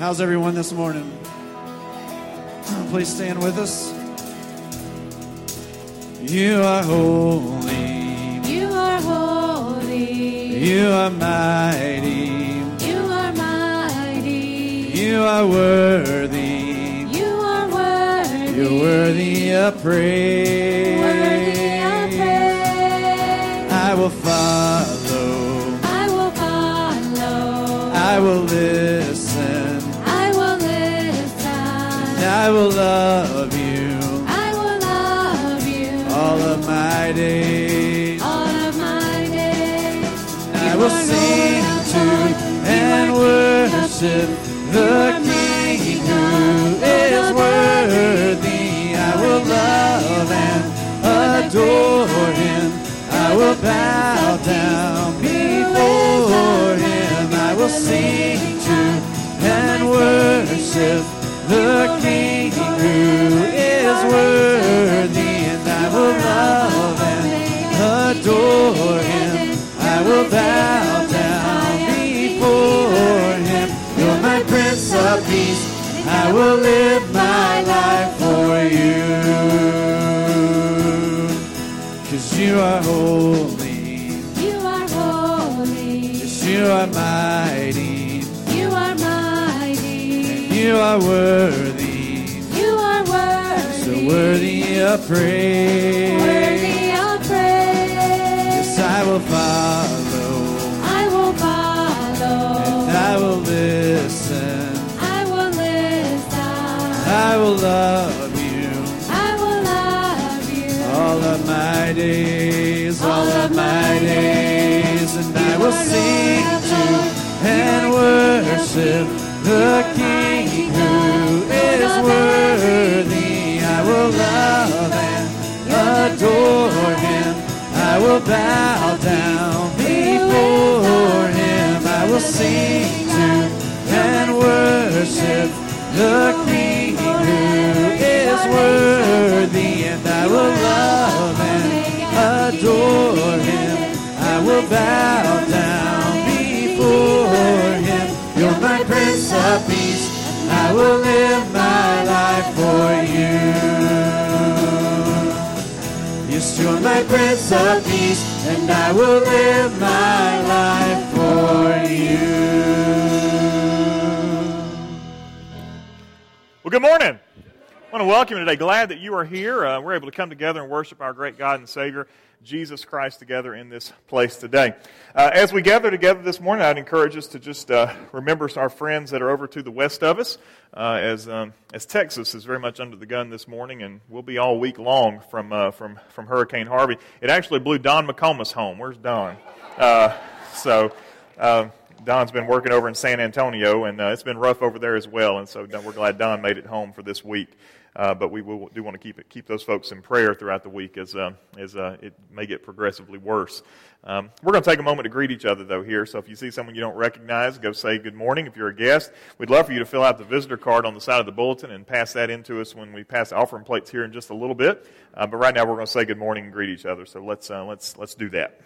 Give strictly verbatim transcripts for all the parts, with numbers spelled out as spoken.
How's everyone this morning? Please stand with us. You are holy. You are holy. You are mighty. You are mighty. You are worthy. You are worthy. You're worthy of praise. Worthy of praise. I will follow. I will follow. I will listen. I will listen. And I will love you. I will love you. All of my days. All of my days. And I will sing to and worship the King who is worthy. I will love and adore him. I will bow down before him. I will sing to and worship the King who is worthy, and I will love and adore him. I will bow down before him. You're my Prince of Peace. I will live my life for you. 'Cause you are holy. You are holy. 'Cause you are mighty. You are worthy. You are worthy. So worthy of praise. Worthy of praise. Yes, I will follow. I will follow. And I will listen. I will listen. I will love you. I will love you. All of my days. All, all of my days. days. And you I will sing to and worship the King who is worthy. I will love and adore him. I will bow down before him. I will sing to and worship the King who is worthy, and I will love and adore him. I will bow down before him. You're my Prince of Peace. I will live my life for you. Yes, you're my Prince of Peace, and I will live my life for you. Well, good morning. I want to welcome you today. Glad that you are here. Uh, we're able to come together and worship our great God and Savior, Jesus Christ, together in this place today. Uh, as we gather together this morning, I'd encourage us to just uh, remember our friends that are over to the west of us, uh, as um, as Texas is very much under the gun this morning, and we'll be all week long from uh, from from Hurricane Harvey. It actually blew Don McComas home. Where's Don? Uh, so uh, Don's been working over in San Antonio, and uh, it's been rough over there as well. And so we're glad Don made it home for this week. Uh, but we will, do want to keep it, keep those folks in prayer throughout the week as uh, as uh, it may get progressively worse. Um, we're going to take a moment to greet each other, though, here. So if you see someone you don't recognize, go say good morning. If you're a guest, we'd love for you to fill out the visitor card on the side of the bulletin and pass that in to us when we pass the offering plates here in just a little bit. Uh, but right now we're going to say good morning and greet each other. So let's uh, let's let's do that.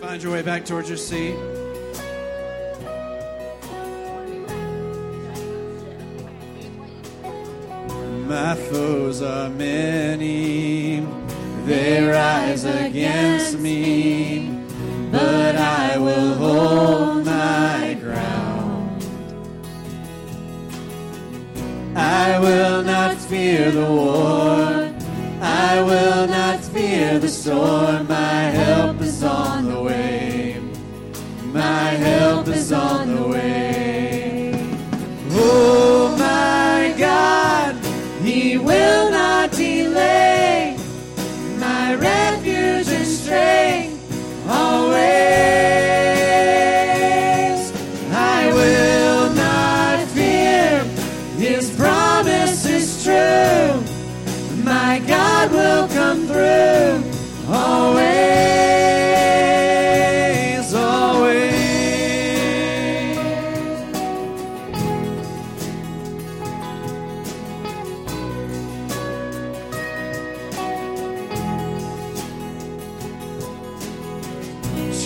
Find your way back towards your seat. My foes are many, they rise against me, but I will hold my ground. I will not fear the war, I will not fear the storm, my help is on the way, my help is on the way. Oh, He will not delay, my refuge and strength always. I will not fear, His promise is true, my God will come through always, always.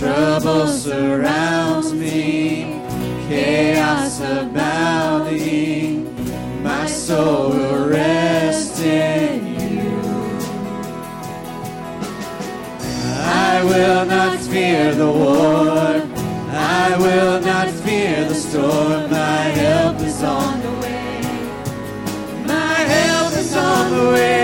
Trouble surrounds me, chaos abounding, my soul will rest in you. I will not fear the war, I will not fear the storm, my help is on the way, my help is on the way.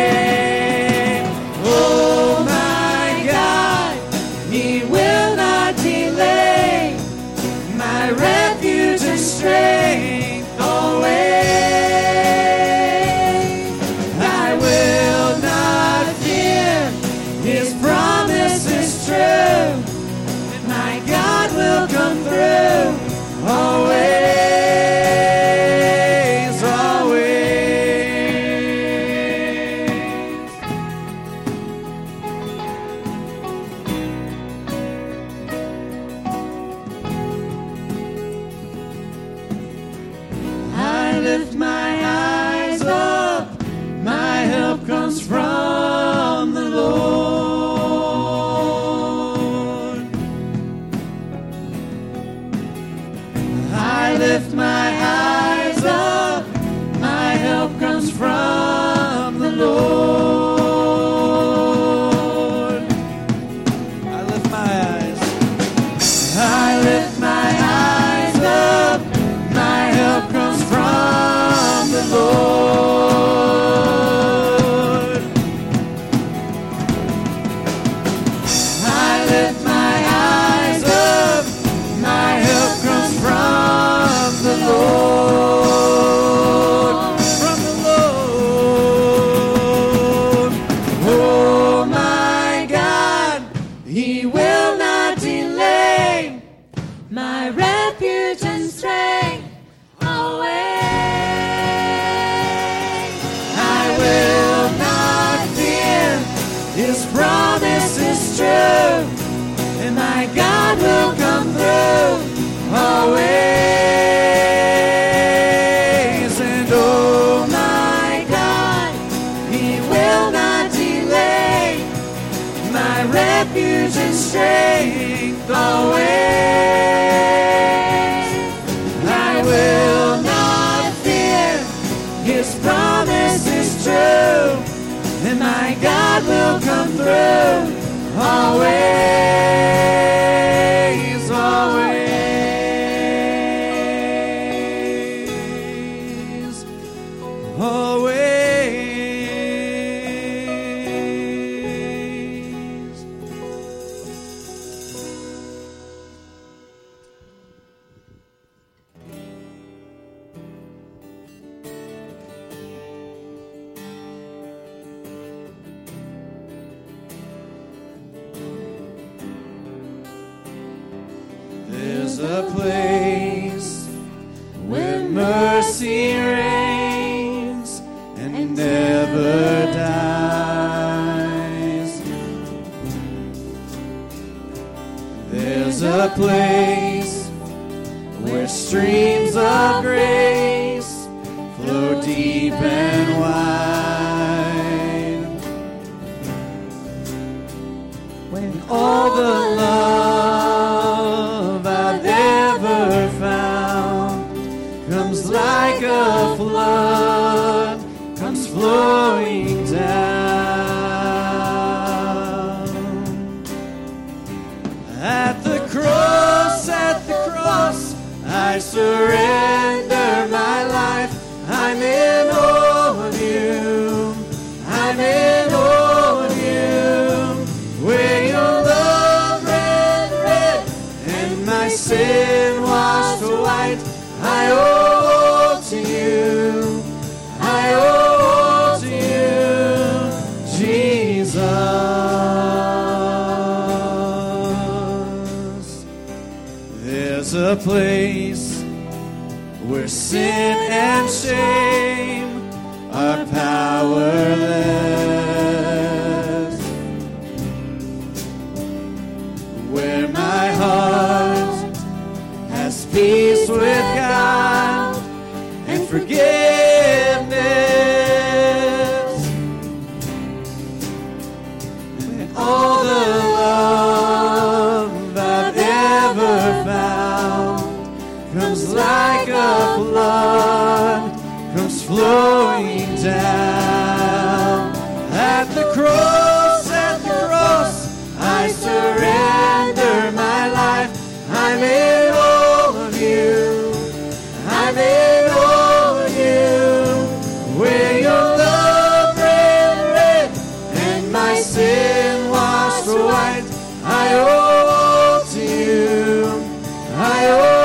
comes flowing down. At the cross, at the cross, I surrender my life. I'm in awe of you. I'm in awe of you. Where your love ran red and my sin washed white, I owe to you. I owe to you, Jesus. There's a place where sin and shame are powerless, where my heart has peace with God and forgiveness, and all the love I've ever found comes like a flood, comes flowing down. At the cross, at the cross, I surrender my life. I'm in all of you. I'm in all of you. Where your love ran red and my sin washed white, I owe to you. I owe.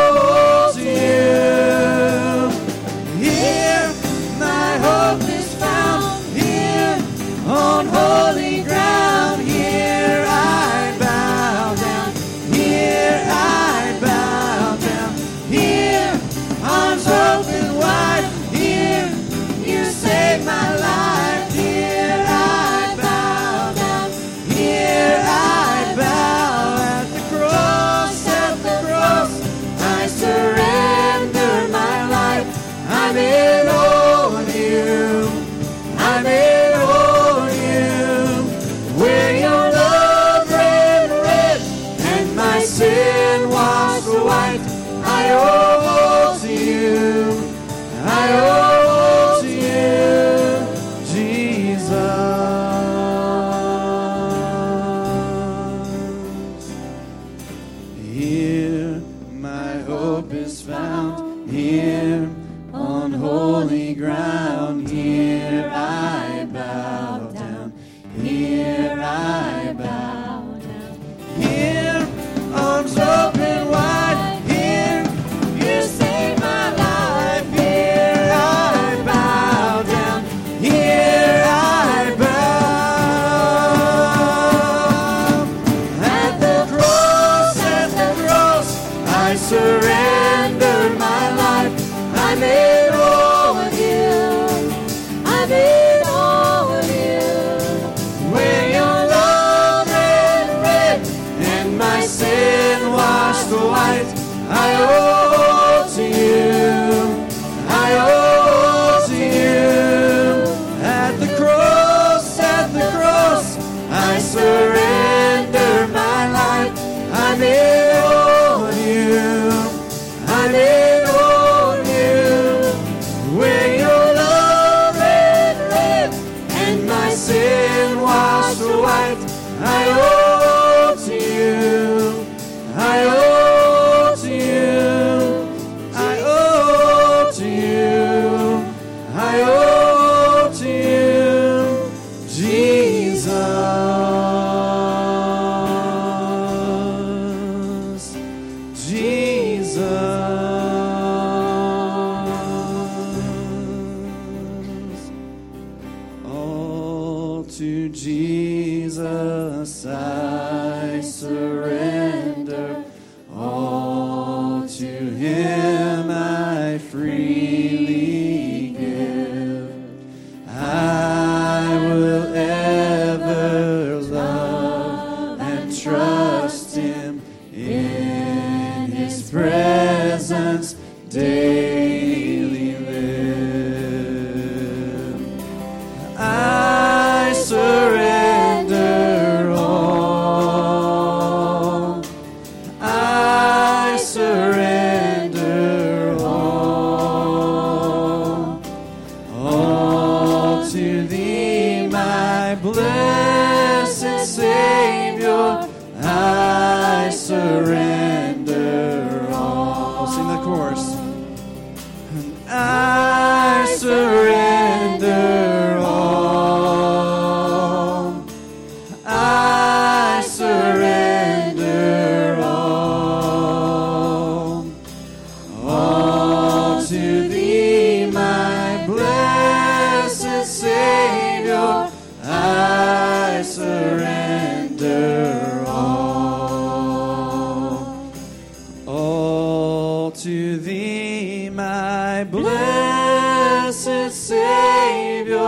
my blessed Savior,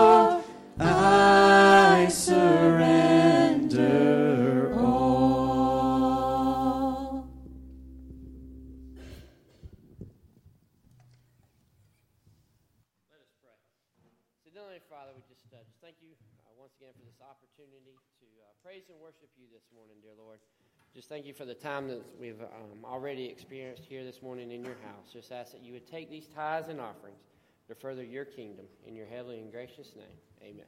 I surrender all. Let us pray. So, Heavenly Father, we just uh, just thank you uh, once again for this opportunity to uh, praise and worship you this morning, dear Lord. Just thank you for the time that we've um, already experienced here this morning in your house. Just ask that you would take these tithes and offerings to further your kingdom. In your heavenly and gracious name, amen.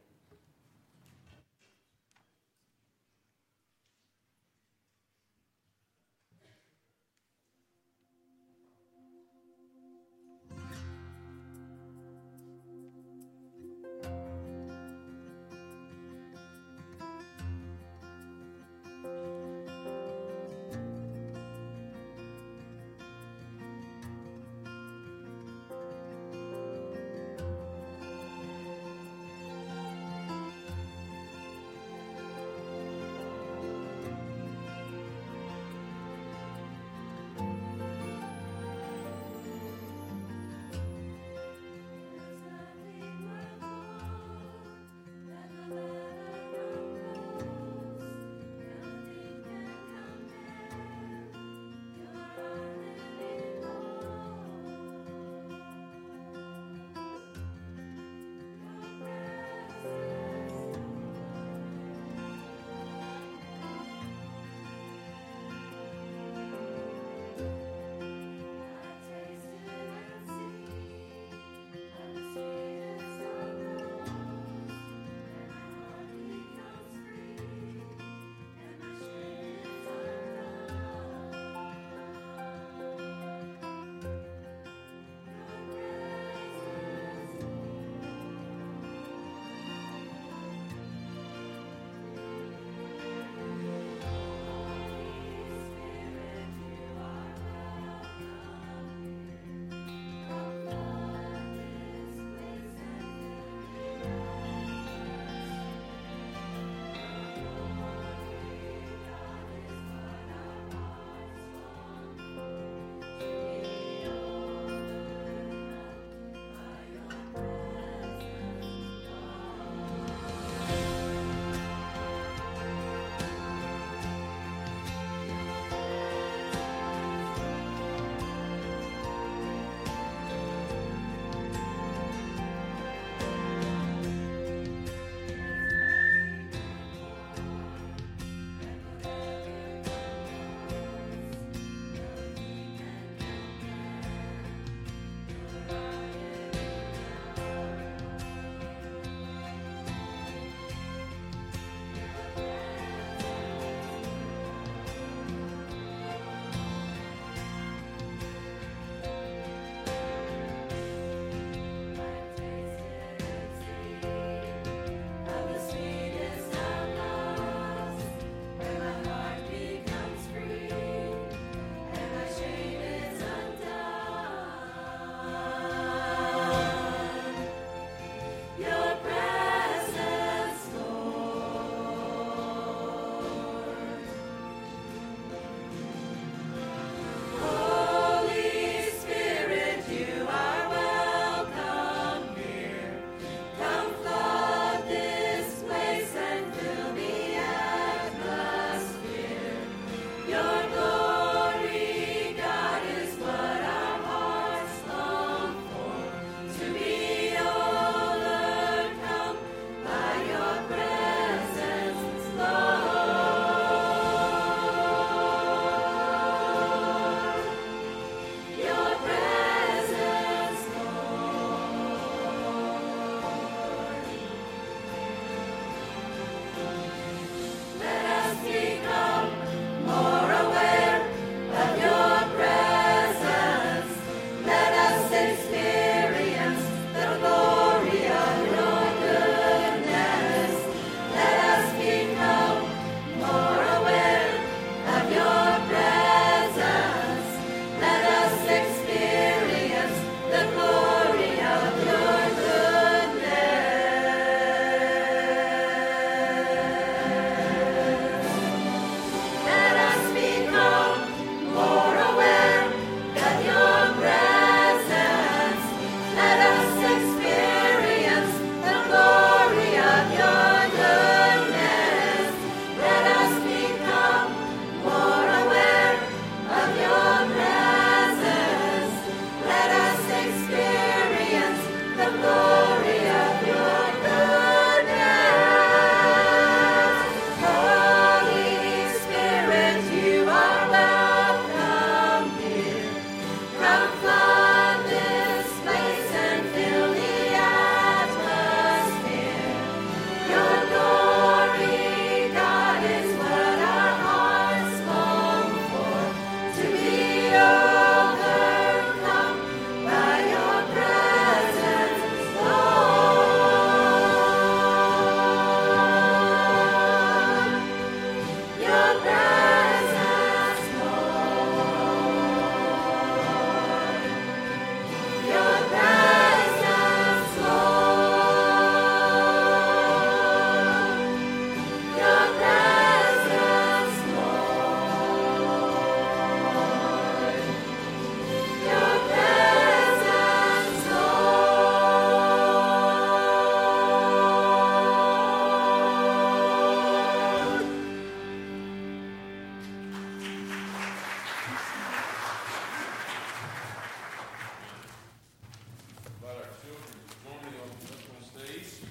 invite our children this morning on the national stage.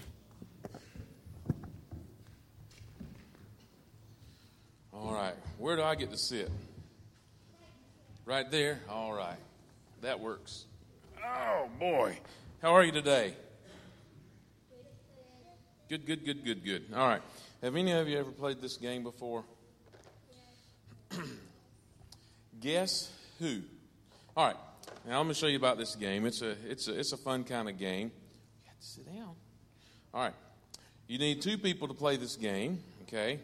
All right, where do I get to sit? Right there? All right, that works. Oh, boy. How are you today? Good, good, good, good, good. All right. Have any of you ever played this game before? Yeah. Guess Who? All right. Now, I'm going to show you about this game. It's a it's a, it's a fun kind of game. You have to sit down. All right. You need two people to play this game, okay?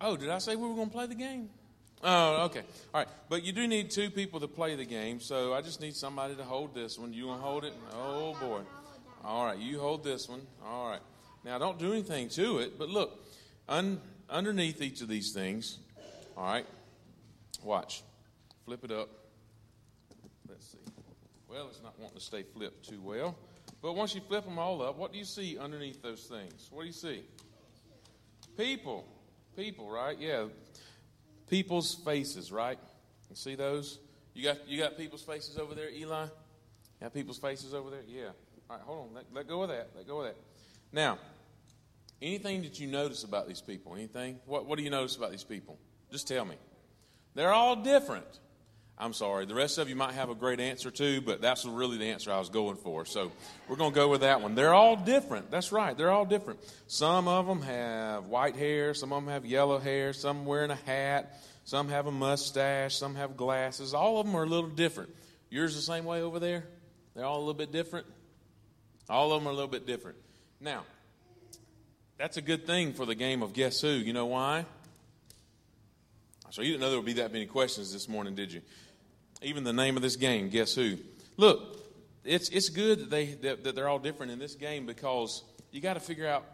Oh, did I say we were going to play the game? Oh, okay. All right. But you do need two people to play the game, so I just need somebody to hold this one. You want to hold it? Oh, boy. All right. You hold this one. All right. Now, don't do anything to it, but look. Un- underneath each of these things, all right, watch. Flip it up. Let's see. Well, it's not wanting to stay flipped too well. But once you flip them all up, what do you see underneath those things? What do you see? People. People, right? Yeah. People's faces, right? You see those? You got you got people's faces over there, Eli? You got people's faces over there? Yeah. All right, hold on. Let, let go of that. Let go of that. Now, anything that you notice about these people, anything? What What do you notice about these people? Just tell me. They're all different. I'm sorry. The rest of you might have a great answer too, but that's really the answer I was going for. So we're going to go with that one. They're all different. That's right. They're all different. Some of them have white hair. Some of them have yellow hair. Some wearing a hat. Some have a mustache. Some have glasses. All of them are a little different. Yours the same way over there? They're all a little bit different? All of them are a little bit different. Now, that's a good thing for the game of Guess Who. You know why? So you didn't know there would be that many questions this morning, did you? Even the name of this game, Guess Who. Look, it's it's good that, they, that, that they're all different in this game because you got to figure out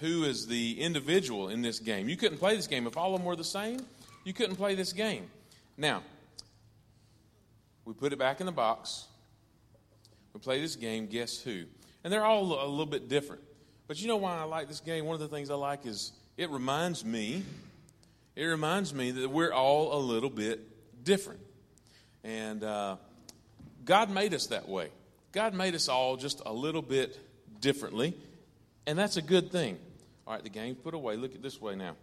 who is the individual in this game. You couldn't play this game. If all of them were the same, you couldn't play this game. Now, we put it back in the box. We play this game, Guess Who. And they're all a little bit different. But you know why I like this game? One of the things I like is it reminds me, it reminds me that we're all a little bit different. And uh, God made us that way. God made us all just a little bit differently. And that's a good thing. All right, the game's put away. Look at this way now.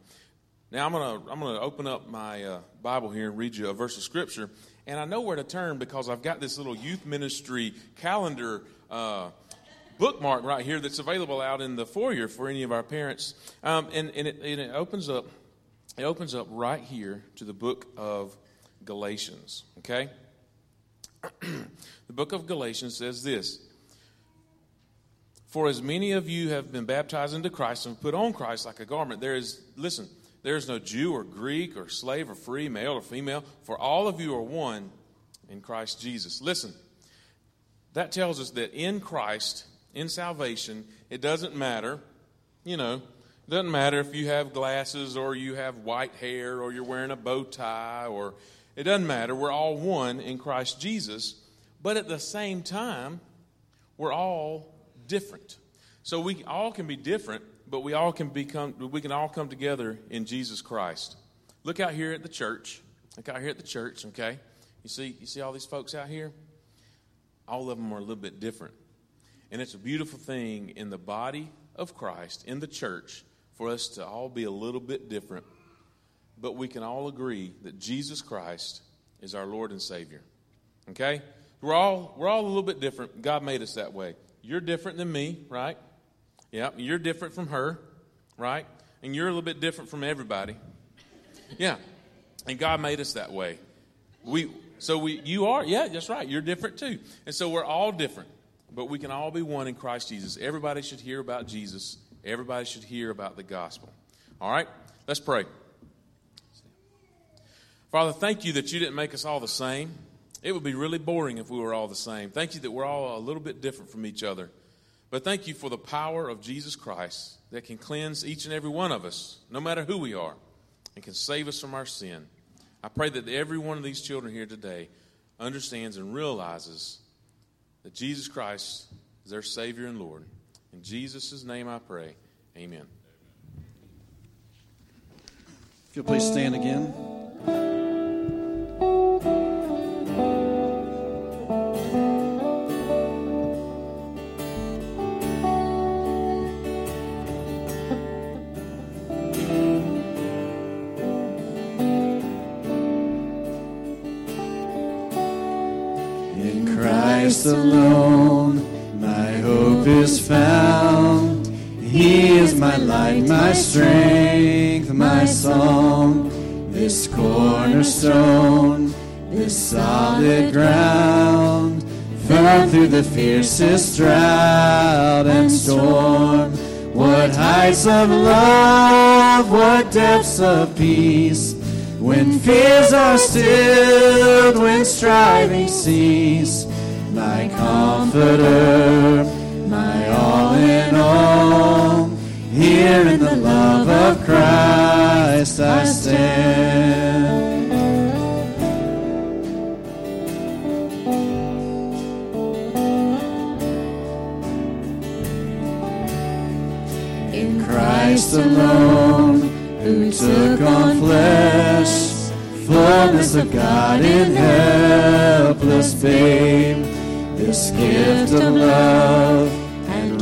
Now I'm going to I'm gonna open up my uh, Bible here and read you a verse of Scripture. And I know where to turn because I've got this little youth ministry calendar uh bookmark right here that's available out in the foyer for any of our parents. Um, and and it, and it opens up it opens up right here to the book of Galatians, okay? The book of Galatians says this, "For as many of you have been baptized into Christ and put on Christ like a garment, there is, listen, there is no Jew or Greek or slave or free, male or female, for all of you are one in Christ Jesus." Listen, that tells us that in Christ, in salvation, it doesn't matter, you know, it doesn't matter if you have glasses or you have white hair or you're wearing a bow tie or it doesn't matter. We're all one in Christ Jesus, but at the same time, we're all different. So we all can be different, but we all can become, we can all come together in Jesus Christ. Look out here at the church. Look out here at the church, okay? You see, you see all these folks out here? All of them are a little bit different. And it's a beautiful thing in the body of Christ, in the church, for us to all be a little bit different. But we can all agree that Jesus Christ is our Lord and Savior. Okay? We're all we're all a little bit different. God made us that way. You're different than me, right? Yeah, you're different from her, right? And you're a little bit different from everybody. Yeah. And God made us that way. We So we, you are, yeah, that's right. You're different too. And so we're all different, but we can all be one in Christ Jesus. Everybody should hear about Jesus. Everybody should hear about the gospel. All right, let's pray. Father, thank you that you didn't make us all the same. It would be really boring if we were all the same. Thank you that we're all a little bit different from each other. But thank you for the power of Jesus Christ that can cleanse each and every one of us, no matter who we are, and can save us from our sin. I pray that every one of these children here today understands and realizes that Jesus Christ is their Savior and Lord. In Jesus' name I pray, amen. If you'll please stand again. Christ alone my hope is found. He is my light, my strength, my song. This cornerstone, this solid ground, firm through the fiercest drought and storm. What heights of love, what depths of peace, when fears are stilled, when striving cease. My comforter, my all in all, here in the love of Christ I stand. In Christ alone, who took on flesh, fullness of God in helpless babe, this gift of love and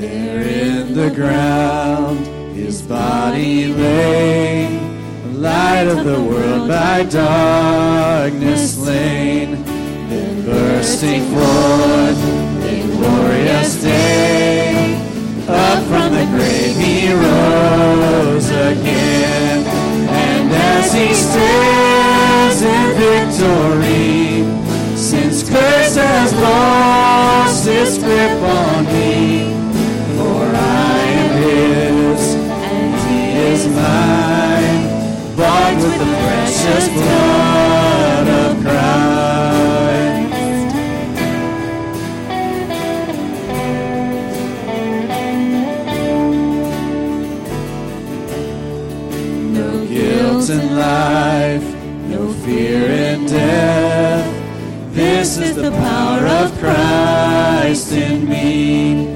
There in the ground his body lay, light of the world by darkness slain, then bursting forth glorious day, up from the grave he rose again, and as he stands in victory, since curse has lost its grip on me, for I am his, and he is mine, bought with the precious blood of Christ. In life, no fear in death, this is the power of Christ in me,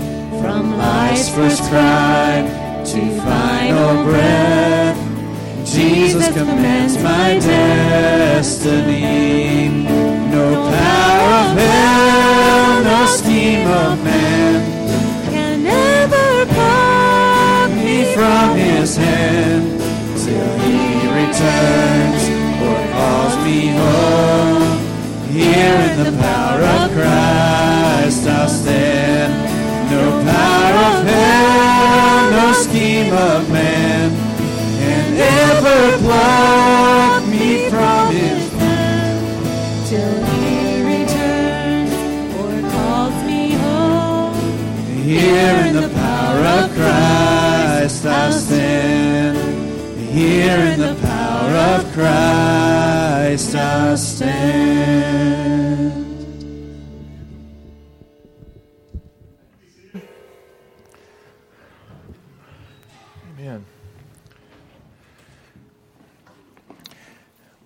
from life's first cry to final breath, Jesus commands my destiny, no power of hell, no scheme of man, can ever pluck me from his hand, till he returns or calls me home. Here in the power of Christ I'll stand. No power of hell, no scheme of man can ever pluck me from his hand. Till he returns or calls me home. Here in the power of Christ I'll stand. Here in the power of Christ I stand. Amen.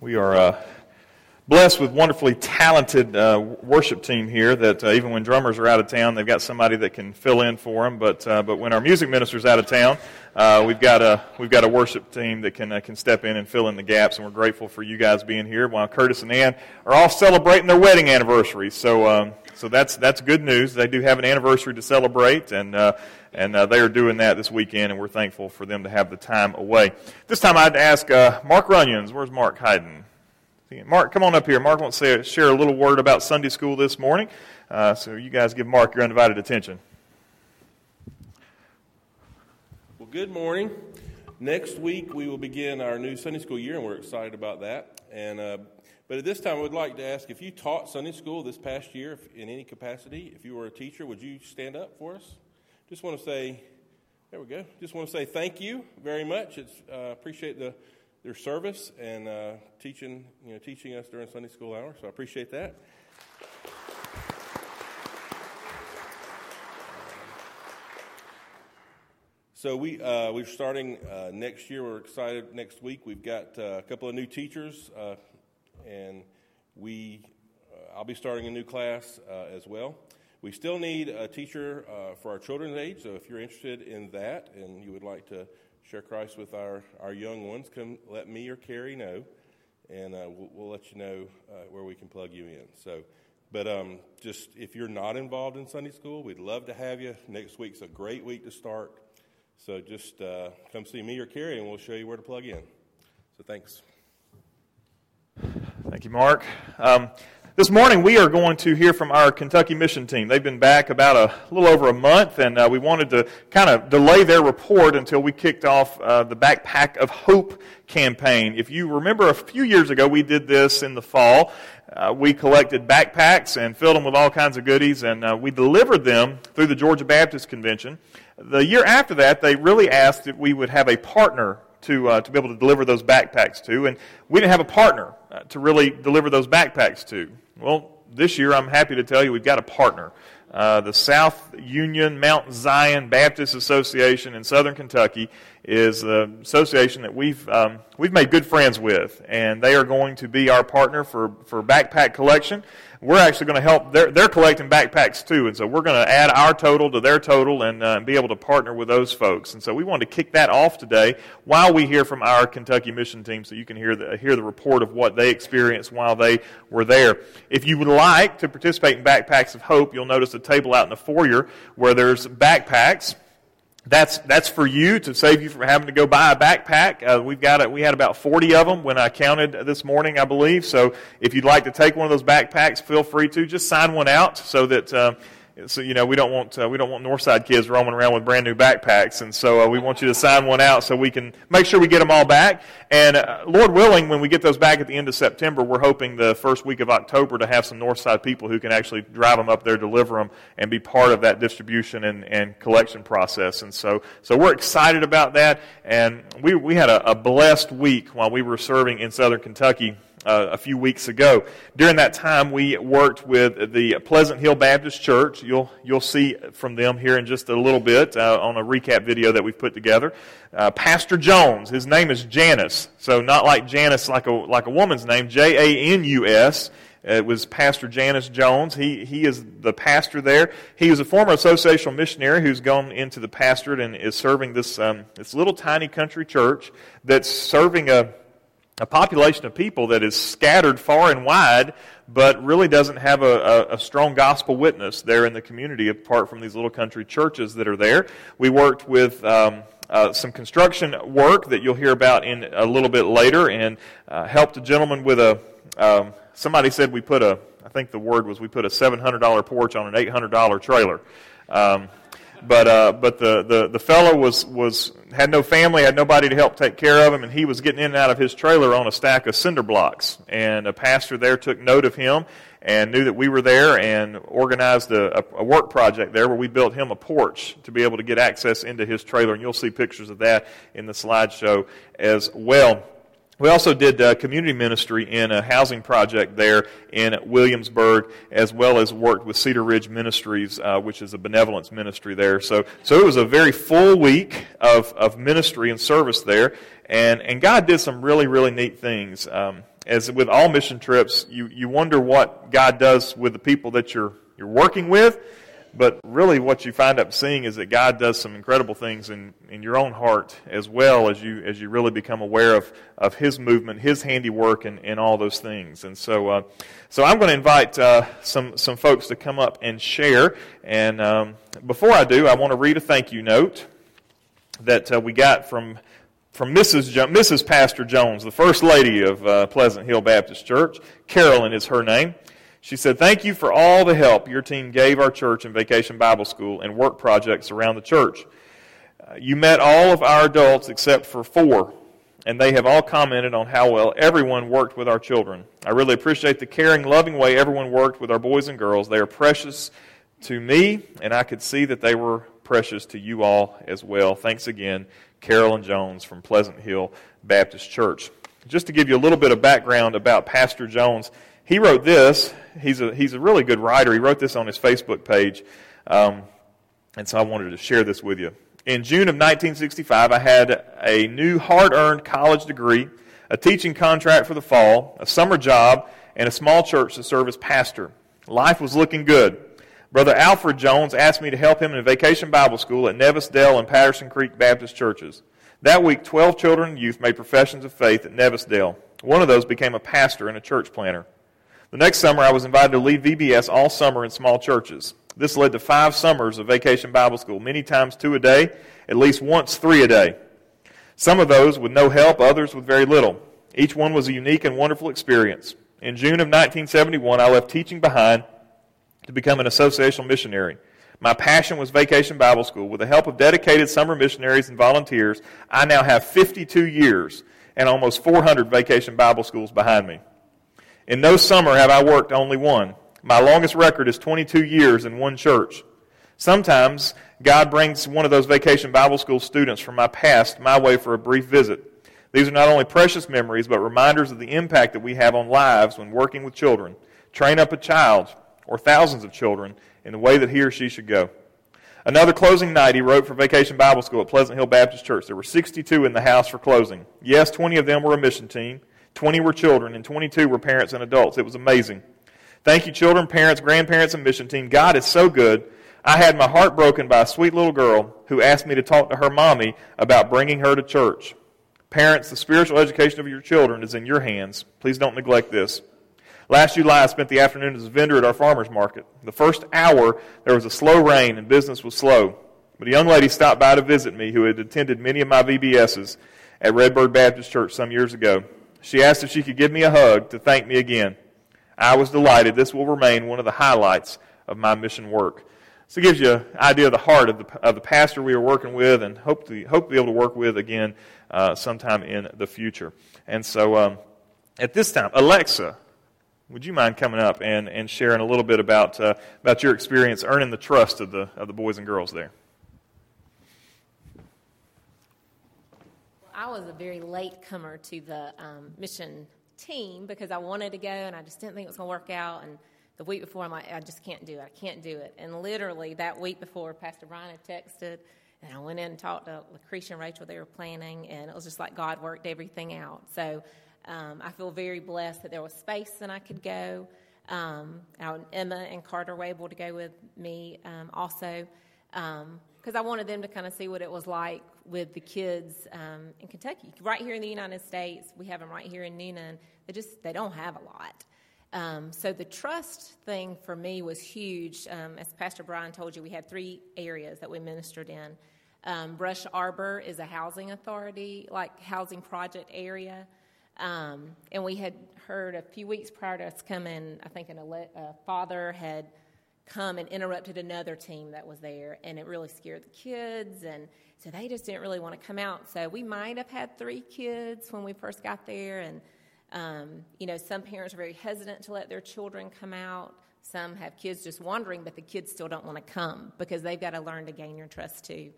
We are uh, blessed with wonderfully talented uh, worship team here that uh, even when drummers are out of town, they've got somebody that can fill in for them. But uh, but when our music minister's out of town, Uh, we've got a we've got a worship team that can uh, can step in and fill in the gaps, and we're grateful for you guys being here. While Curtis and Ann are all celebrating their wedding anniversary, so um, so that's that's good news. They do have an anniversary to celebrate, and uh, and uh, they are doing that this weekend, and we're thankful for them to have the time away. This time, I'd ask uh, Mark Runyons. Where's Mark hiding? Mark, come on up here. Mark wants to share a little word about Sunday school this morning. Uh, so you guys give Mark your undivided attention. Good morning. Next week we will begin our new Sunday school year, and we're excited about that. And uh, but at this time, I would like to ask if you taught Sunday school this past year if, in any capacity. If you were a teacher, would you stand up for us? Just want to say, there we go. Just want to say thank you very much. It's uh, appreciate the their service and uh, teaching you know teaching us during Sunday school hour. So I appreciate that. So we, uh, we're starting uh, next year. We're excited. Next week we've got uh, a couple of new teachers, uh, and we uh, I'll be starting a new class uh, as well. We still need a teacher uh, for our children's age, so if you're interested in that and you would like to share Christ with our, our young ones, come let me or Carrie know, and uh, we'll, we'll let you know uh, where we can plug you in. So, but um, just if you're not involved in Sunday school, we'd love to have you. Next week's a great week to start. So just uh, come see me or Carrie, and we'll show you where to plug in. So thanks. Thank you, Mark. Um, this morning we are going to hear from our Kentucky mission team. They've been back about a little over a month, and uh, we wanted to kind of delay their report until we kicked off uh, the Backpack of Hope campaign. If you remember, a few years ago we did this in the fall. Uh, we collected backpacks and filled them with all kinds of goodies, and uh, we delivered them through the Georgia Baptist Convention. The year after that, they really asked if we would have a partner to uh, to be able to deliver those backpacks to, and we didn't have a partner uh, to really deliver those backpacks to. Well, this year, I'm happy to tell you we've got a partner. Uh, the South Union Mount Zion Baptist Association in Southern Kentucky is an association that we've um, we've made good friends with, and they are going to be our partner for, for backpack collection. We're actually going to help. They're, they're collecting backpacks too, and so we're going to add our total to their total and, uh, and be able to partner with those folks. And so we wanted to kick that off today while we hear from our Kentucky mission team, so you can hear the, hear the report of what they experienced while they were there. If you would like to participate in Backpacks of Hope, you'll notice a table out in the foyer where there's backpacks. That's that's for you, to save you from having to go buy a backpack. Uh, we've got it. We had about forty of them when I counted this morning, I believe. So if you'd like to take one of those backpacks, feel free to. Just sign one out so that uh, so you know we don't want uh, we don't want Northside kids roaming around with brand new backpacks. And so uh, we want you to sign one out so we can make sure we get them all back. And uh, Lord willing, when we get those back at the end of September, we're hoping the first week of October to have some Northside people who can actually drive them up there, deliver them, and be part of that distribution and, and collection process. And so so we're excited about that. And we, we had a, a blessed week while we were serving in Southern Kentucky Uh, a few weeks ago. During that time, we worked with the Pleasant Hill Baptist Church. You'll you'll see from them here in just a little bit uh, on a recap video that we've put together. Uh, Pastor Jones, his name is Janus, so not like Janus, like a like a woman's name, J A N U S. It was Pastor Janus Jones. He he is the pastor there. He was a former associational missionary who's gone into the pastorate and is serving this um, this little tiny country church that's serving a A population of people that is scattered far and wide, but really doesn't have a, a, a strong gospel witness there in the community, apart from these little country churches that are there. We worked with um, uh, some construction work that you'll hear about in a little bit later, and uh, helped a gentleman with a. Um, somebody said we put a. I think the word was we put a seven hundred dollars porch on an eight hundred dollars trailer. Um, But uh, but the, the, the fellow was, was had no family, had nobody to help take care of him, and he was getting in and out of his trailer on a stack of cinder blocks. And a pastor there took note of him and knew that we were there, and organized a, a work project there where we built him a porch to be able to get access into his trailer. And you'll see pictures of that in the slideshow as well. We also did uh, community ministry in a housing project there in Williamsburg, as well as worked with Cedar Ridge Ministries, uh, which is a benevolence ministry there. So so it was a very full week of, of ministry and service there, and, and God did some really, really neat things. Um, as with all mission trips, you, you wonder what God does with the people that you're you're working with, but really what you find up seeing is that God does some incredible things in, in your own heart as well, as you as you really become aware of, of His movement, His handiwork, and, and all those things. And so uh, so I'm going to invite uh, some, some folks to come up and share. And um, before I do, I want to read a thank you note that uh, we got from from Missus Jo- Missus Pastor Jones, the First Lady of uh, Pleasant Hill Baptist Church. Carolyn is her name. She said, "Thank you for all the help your team gave our church in Vacation Bible School and work projects around the church. Uh, you met all of our adults except for four, and they have all commented on how well everyone worked with our children. I really appreciate the caring, loving way everyone worked with our boys and girls. They are precious to me, and I could see that they were precious to you all as well. Thanks again, Carolyn Jones from Pleasant Hill Baptist Church." Just to give you a little bit of background about Pastor Jones, he wrote this. He's a he's a really good writer. He wrote this on his Facebook page, um, and so I wanted to share this with you. In June of nineteen sixty-five, I had a new hard-earned college degree, a teaching contract for the fall, a summer job, and a small church to serve as pastor. Life was looking good. Brother Alfred Jones asked me to help him in a vacation Bible school at Nevisdale and Patterson Creek Baptist Churches. That week, twelve children and youth made professions of faith at Nevisdale. One of those became a pastor and a church planter. The next summer, I was invited to lead V B S all summer in small churches. This led to five summers of vacation Bible school, many times two a day, at least once three a day. Some of those with no help, others with very little. Each one was a unique and wonderful experience. In June of nineteen seventy-one, I left teaching behind to become an associational missionary. My passion was Vacation Bible School. With the help of dedicated summer missionaries and volunteers, I now have fifty-two years and almost four hundred Vacation Bible Schools behind me. In no summer have I worked only one. My longest record is twenty-two years in one church. Sometimes God brings one of those Vacation Bible School students from my past my way for a brief visit. These are not only precious memories, but reminders of the impact that we have on lives when working with children. Train up a child, or thousands of children, in the way that he or she should go. Another closing night he wrote for Vacation Bible School at Pleasant Hill Baptist Church. There were sixty-two in the house for closing. Yes, twenty of them were a mission team, twenty were children, and twenty-two were parents and adults. It was amazing. Thank you, children, parents, grandparents, and mission team. God is so good. I had my heart broken by a sweet little girl who asked me to talk to her mommy about bringing her to church. Parents, the spiritual education of your children is in your hands. Please don't neglect this. Last July, I spent the afternoon as a vendor at our farmer's market. The first hour, there was a slow rain and business was slow. But a young lady stopped by to visit me who had attended many of my V B Ses at Redbird Baptist Church some years ago. She asked if she could give me a hug to thank me again. I was delighted. This will remain one of the highlights of my mission work. So it gives you an idea of the heart of the, of the pastor we were working with, and hope to, hope to be able to work with again uh, sometime in the future. And so um, at this time, Alexa, would you mind coming up and, and sharing a little bit about uh, about your experience earning the trust of the of the boys and girls there? Well, I was a very late comer to the um, mission team because I wanted to go and I just didn't think it was going to work out. And the week before, I'm like, I just can't do it. I can't do it. And literally that week before, Pastor Brian had texted, and I went in and talked to Lucretia and Rachel. They were planning, and it was just like God worked everything out. So Um, I feel very blessed that there was space and I could go. Um, Emma and Carter were able to go with me um, also because um, I wanted them to kind of see what it was like with the kids um, in Kentucky. Right here in the United States, we have them right here in Neenah. They just they don't have a lot. Um, so the trust thing for me was huge. Um, as Pastor Brian told you, we had three areas that we ministered in. Um, Brush Arbor is a housing authority, like housing project area. Um, and we had heard a few weeks prior to us coming, I think an ele- a father had come and interrupted another team that was there, and it really scared the kids, and so they just didn't really want to come out. So we might have had three kids when we first got there, and, um, you know, some parents are very hesitant to let their children come out. Some have kids just wandering, but the kids still don't want to come because they've got to learn to gain your trust too.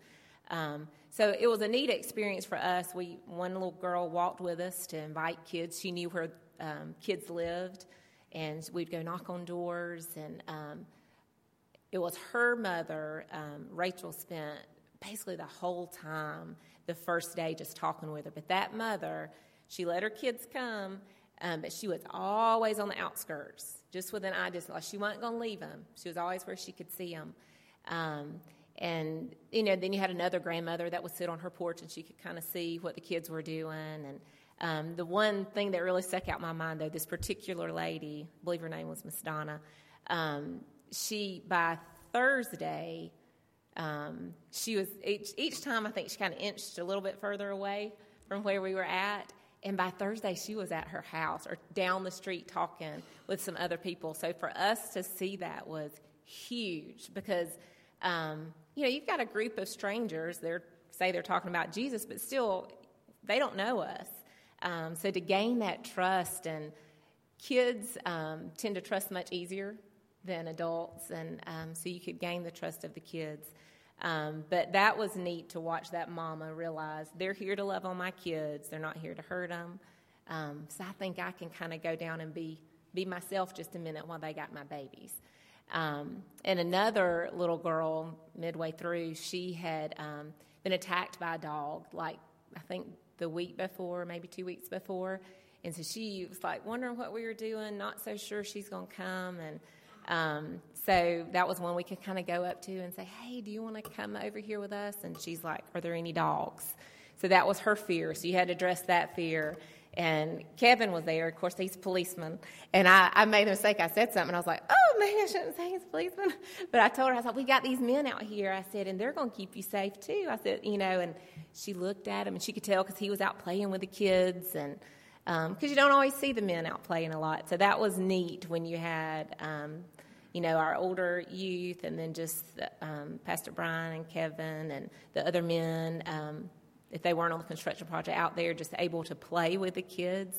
Um, so it was a neat experience for us. We one little girl walked with us to invite kids. She knew where um, kids lived, and we'd go knock on doors. And um, it was her mother, um, Rachel, spent basically the whole time the first day just talking with her. But that mother, she let her kids come, um, but she was always on the outskirts, just with an eye distance. Like she wasn't going to leave them. She was always where she could see them. Um, And, you know, then you had another grandmother that would sit on her porch and she could kind of see what the kids were doing. And um, the one thing that really stuck out in my mind, though, this particular lady, I believe her name was Miss Donna, um, she, by Thursday, um, she was, each, each time I think she kind of inched a little bit further away from where we were at. And by Thursday, she was at her house or down the street talking with some other people. So for us to see that was huge because, um, you know, you've got a group of strangers. They're say they're talking about Jesus, but still, they don't know us. Um, so to gain that trust, and kids um, tend to trust much easier than adults, and um, so you could gain the trust of the kids. Um, but that was neat to watch that mama realize they're here to love on my kids. They're not here to hurt them. Um, so I think I can kind of go down and be be myself just a minute while they got my babies. Um, and another little girl midway through, she had um, been attacked by a dog, like I think the week before, maybe two weeks before. And so she was like wondering what we were doing, not so sure she's going to come. And um, so that was one we could kind of go up to and say, hey, do you want to come over here with us? And she's like, are there any dogs? So that was her fear. So you had to address that fear. And Kevin was there. Of course, he's a policeman. And I, I made a mistake. I said something. I was like, oh, maybe I shouldn't say he's a policeman. But I told her, I was like, we got these men out here. I said, and they're going to keep you safe, too. I said, you know, and she looked at him. And she could tell because he was out playing with the kids. And because um, you don't always see the men out playing a lot. So that was neat when you had, um, you know, our older youth and then just um, Pastor Brian and Kevin and the other men, um if they weren't on the construction project, out there just able to play with the kids.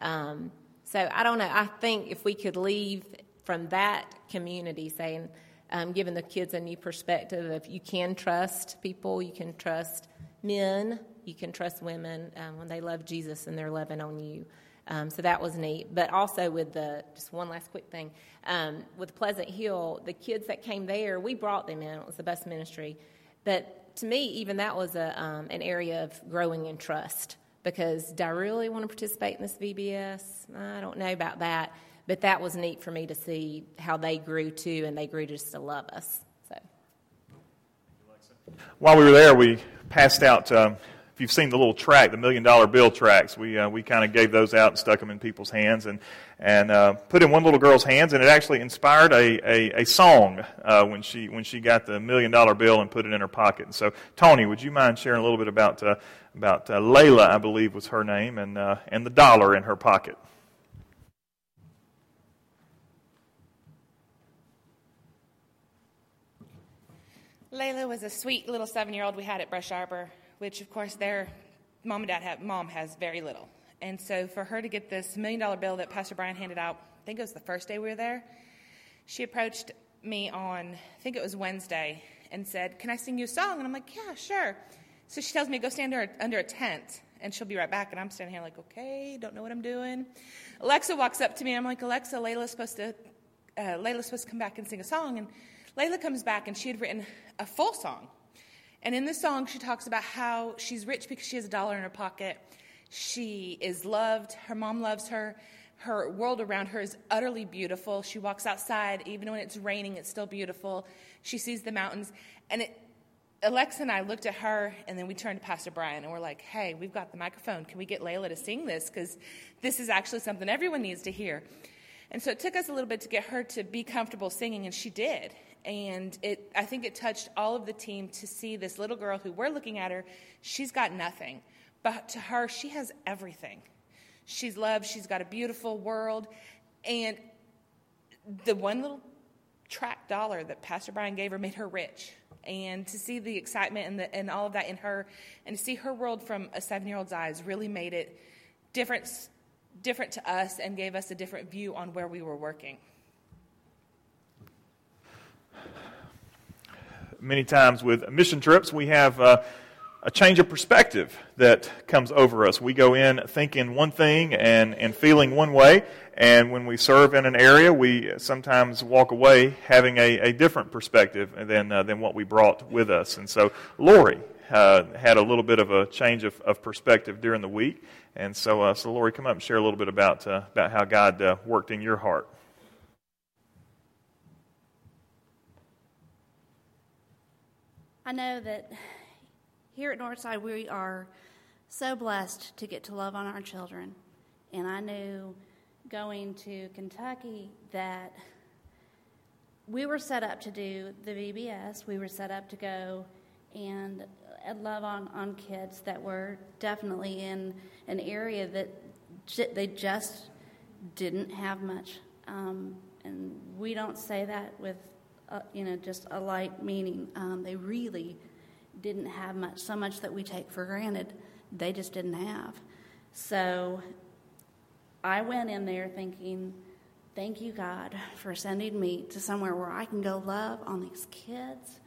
Um, so I don't know. I think if we could leave from that community saying, um, giving the kids a new perspective of you can trust people, you can trust men, you can trust women um, when they love Jesus and they're loving on you. Um, so that was neat. But also with the, just one last quick thing, um, with Pleasant Hill, the kids that came there, we brought them in. It was the best ministry. But to me, even that was a um, an area of growing in trust because do I really want to participate in this V B S? I don't know about that, but that was neat for me to see how they grew too, and they grew just to love us. So, while we were there, we passed out. Um, if you've seen the little track, the million dollar bill tracks, we uh, we kind of gave those out and stuck them in people's hands and and uh, put in one little girl's hands, and it actually inspired a a, a song uh, when she when she got the million dollar bill and put it in her pocket. And so, Tony, would you mind sharing a little bit about uh, about uh, Layla, I believe was her name, and uh, and the dollar in her pocket? Layla was a sweet little seven year old we had at Brush Arbor, which, of course, their mom and dad have, mom has very little. And so for her to get this million-dollar bill that Pastor Brian handed out, I think it was the first day we were there, she approached me on, I think it was Wednesday, and said, can I sing you a song? And I'm like, yeah, sure. So she tells me, go stand under, under a tent, and she'll be right back. And I'm standing here like, okay, don't know what I'm doing. Alexa walks up to me, and I'm like, Alexa, Layla's supposed to, uh, Layla's supposed to come back and sing a song. And Layla comes back, and she had written a full song. And in the song, she talks about how she's rich because she has a dollar in her pocket. She is loved. Her mom loves her. Her world around her is utterly beautiful. She walks outside. Even when it's raining, it's still beautiful. She sees the mountains. And it, Alexa and I looked at her, and then we turned to Pastor Brian, and we're like, hey, we've got the microphone. Can we get Layla to sing this? Because this is actually something everyone needs to hear. And so it took us a little bit to get her to be comfortable singing, and she did. And it, I think it touched all of the team to see this little girl who we're looking at her, she's got nothing. But to her, she has everything. She's loved. She's got a beautiful world. And the one little track dollar that Pastor Brian gave her made her rich. And to see the excitement and, the, and all of that in her, and to see her world from a seven-year-old's eyes really made it different, different to us and gave us a different view on where we were working. Many times with mission trips, we have uh, a change of perspective that comes over us. We go in thinking one thing and, and feeling one way, and when we serve in an area, we sometimes walk away having a, a different perspective than uh, than what we brought with us. And so Lori uh, had a little bit of a change of, of perspective during the week. And so, uh, so Lori, come up and share a little bit about uh, about how God uh, worked in your heart. I know that here at Northside, we are so blessed to get to love on our children. And I knew going to Kentucky that we were set up to do the V B S. We were set up to go and love on, on kids that were definitely in an area that j- they just didn't have much. Um, and we don't say that with Uh, you know, just a light meaning. Um, they really didn't have much, so much that we take for granted, they just didn't have. So I went in there thinking, thank you, God, for sending me to somewhere where I can go love on these kids,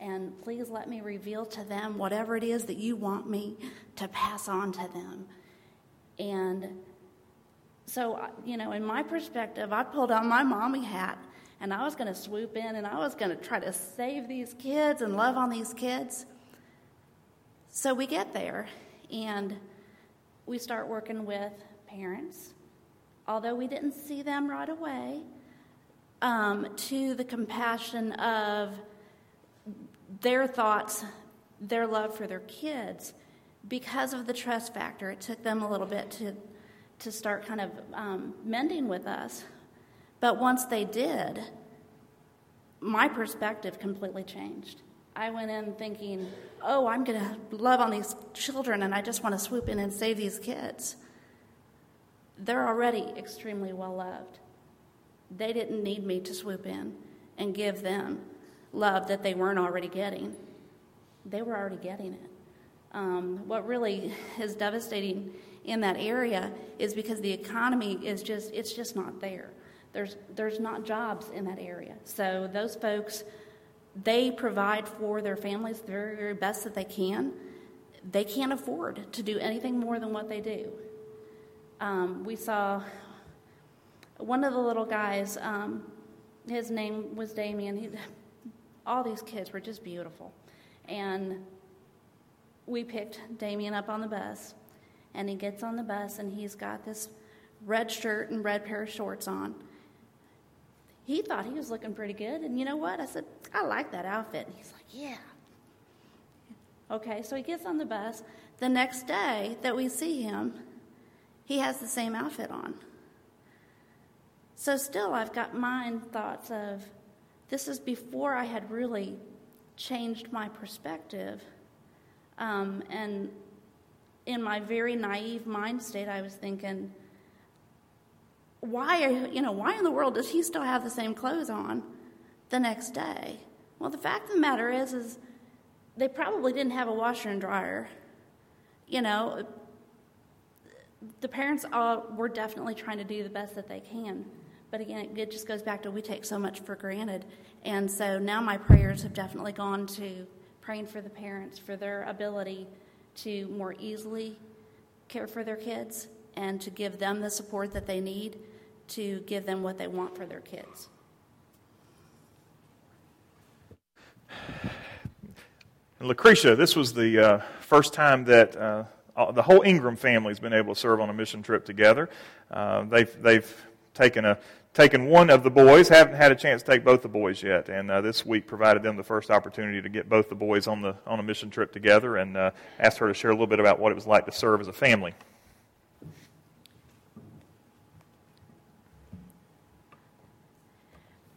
and please let me reveal to them whatever it is that you want me to pass on to them. And so, you know, in my perspective, I pulled out my mommy hat, and I was going to swoop in, and I was going to try to save these kids and love on these kids. So we get there, and we start working with parents, although we didn't see them right away, um, to the compassion of their thoughts, their love for their kids, because of the trust factor. It took them a little bit to to start kind of um, mending with us. But once they did, my perspective completely changed. I went in thinking, oh, I'm going to love on these children, and I just want to swoop in and save these kids. They're already extremely well-loved. They didn't need me to swoop in and give them love that they weren't already getting. They were already getting it. Um, what really is devastating in that area is because the economy is just, it's just not there. There's there's not jobs in that area. So those folks, they provide for their families the very, very best that they can. They can't afford to do anything more than what they do. Um, we saw one of the little guys, um, his name was Damien. He, all these kids were just beautiful. And we picked Damien up on the bus, and he gets on the bus, and he's got this red shirt and red pair of shorts on. He thought he was looking pretty good, and you know what? I said, I like that outfit. And he's like, yeah. Okay, so he gets on the bus. The next day that we see him, he has the same outfit on. So still I've got mind thoughts of, this is before I had really changed my perspective. Um, and in my very naive mind state, I was thinking, why are, you know, why in the world does he still have the same clothes on the next day? Well, the fact of the matter is, is they probably didn't have a washer and dryer. You know, the parents all were definitely trying to do the best that they can. But again, it just goes back to we take so much for granted. And so now my prayers have definitely gone to praying for the parents, for their ability to more easily care for their kids and to give them the support that they need to give them what they want for their kids. And Lucretia, this was the uh, first time that uh, all, the whole Ingram family has been able to serve on a mission trip together. Uh, they've they've taken a taken one of the boys, haven't had a chance to take both the boys yet, and uh, this week provided them the first opportunity to get both the boys on the on a mission trip together, and uh, asked her to share a little bit about what it was like to serve as a family.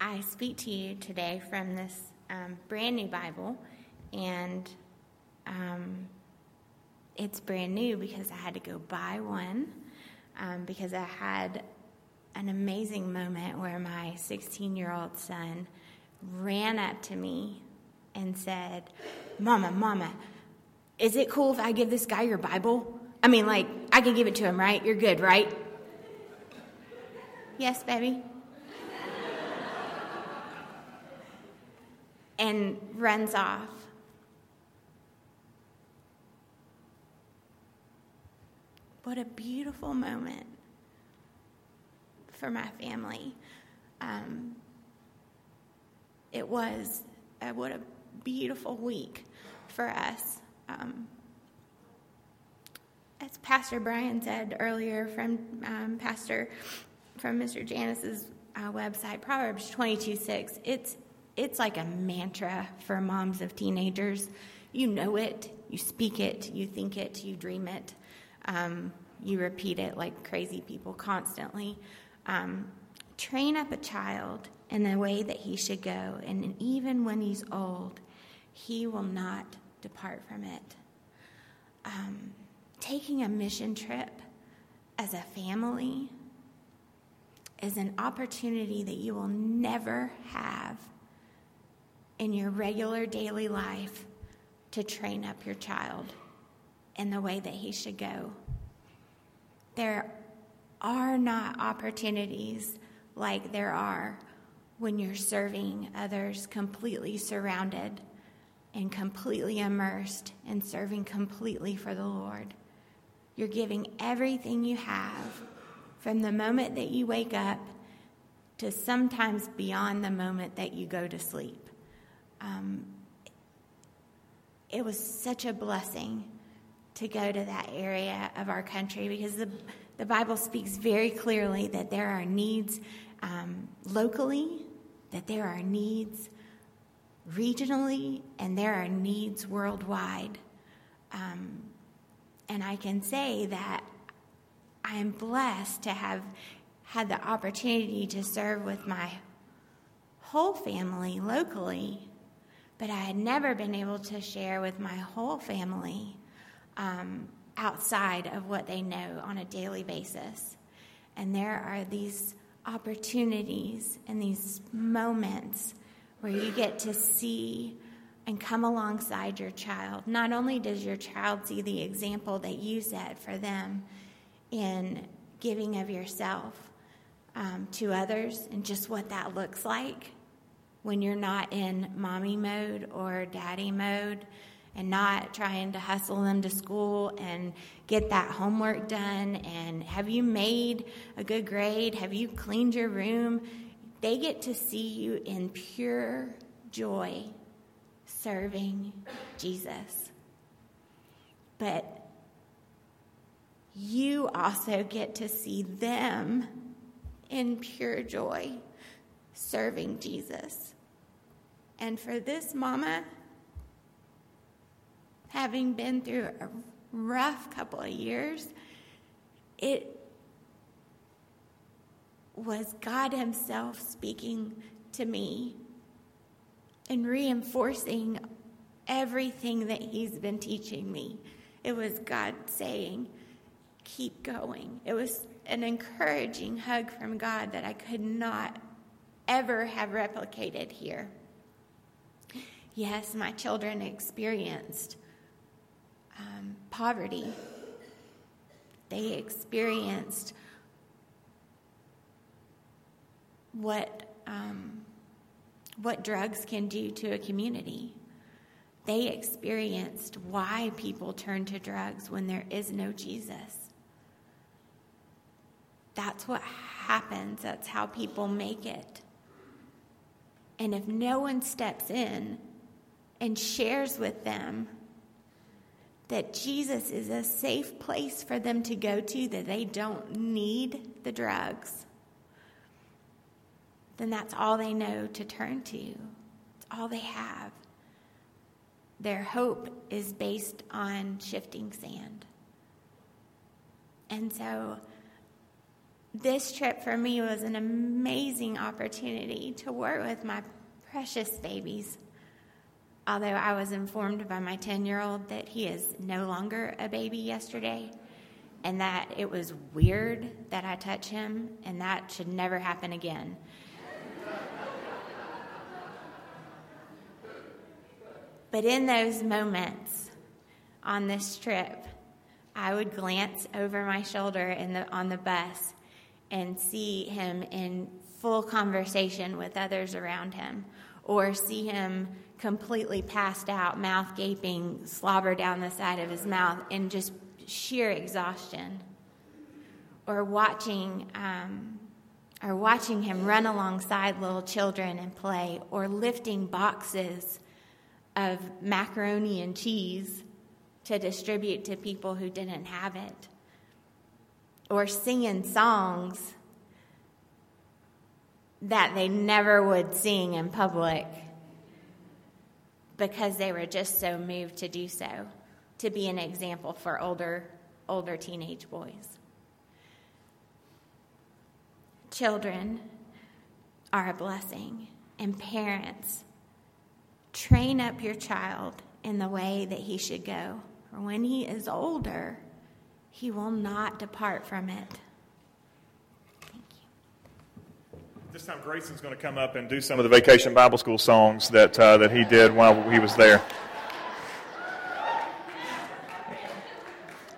I speak to you today from this um, brand new Bible, and um, it's brand new because I had to go buy one, um, because I had an amazing moment where my sixteen-year-old son ran up to me and said, Mama, Mama, is it cool if I give this guy your Bible? I mean, like, I can give it to him, right? You're good, right? Yes, baby. And runs off. What a beautiful moment for my family. Um, it was a, what a beautiful week for us. Um, as Pastor Brian said earlier from um, Pastor from Mister Janus's uh, website, Proverbs twenty-two six. It's It's like a mantra for moms of teenagers. You know it, you speak it, you think it, you dream it. Um, you repeat it like crazy people constantly. Um, train up a child in the way that he should go, and even when he's old, he will not depart from it. Um, taking a mission trip as a family is an opportunity that you will never have in your regular daily life to train up your child in the way that he should go. There are not opportunities like there are when you're serving others, completely surrounded and completely immersed and serving completely for the Lord. You're giving everything you have from the moment that you wake up to sometimes beyond the moment that you go to sleep. Um, it was such a blessing to go to that area of our country, because the the Bible speaks very clearly that there are needs um, locally, that there are needs regionally, and there are needs worldwide. Um, and I can say that I am blessed to have had the opportunity to serve with my whole family locally, but I had never been able to share with my whole family um, outside of what they know on a daily basis. And there are these opportunities and these moments where you get to see and come alongside your child. Not only does your child see the example that you set for them in giving of yourself um, to others, and just what that looks like when you're not in mommy mode or daddy mode and not trying to hustle them to school and get that homework done and have you made a good grade, have you cleaned your room. They get to see you in pure joy serving Jesus. But you also get to see them in pure joy serving Jesus. And for this mama, having been through a rough couple of years, it was God Himself speaking to me and reinforcing everything that He's been teaching me. It was God saying, keep going. It was an encouraging hug from God that I could not ever have replicated here. Yes, my children experienced um, poverty. They experienced what um, what drugs can do to a community. They experienced why people turn to drugs when there is no Jesus. That's what happens. That's how people make it. And if no one steps in and shares with them that Jesus is a safe place for them to go to, that they don't need the drugs, then that's all they know to turn to. It's all they have. Their hope is based on shifting sand. And so this trip for me was an amazing opportunity to work with my precious babies. Although I was informed by my ten-year-old that he is no longer a baby yesterday, and that it was weird that I touch him, and that should never happen again. But in those moments on this trip, I would glance over my shoulder in the, on the bus and see him in full conversation with others around him, or see him completely passed out, mouth gaping, slobber down the side of his mouth in just sheer exhaustion, or watching um, or watching him run alongside little children and play, or lifting boxes of macaroni and cheese to distribute to people who didn't have it, or singing songs that they never would sing in public because they were just so moved to do so, to be an example for older, older teenage boys. Children are a blessing, and parents, train up your child in the way that he should go, for when he is older, he will not depart from it. Thank you. This time, Grayson's going to come up and do some of the Vacation Bible School songs that uh, that he did while he was there.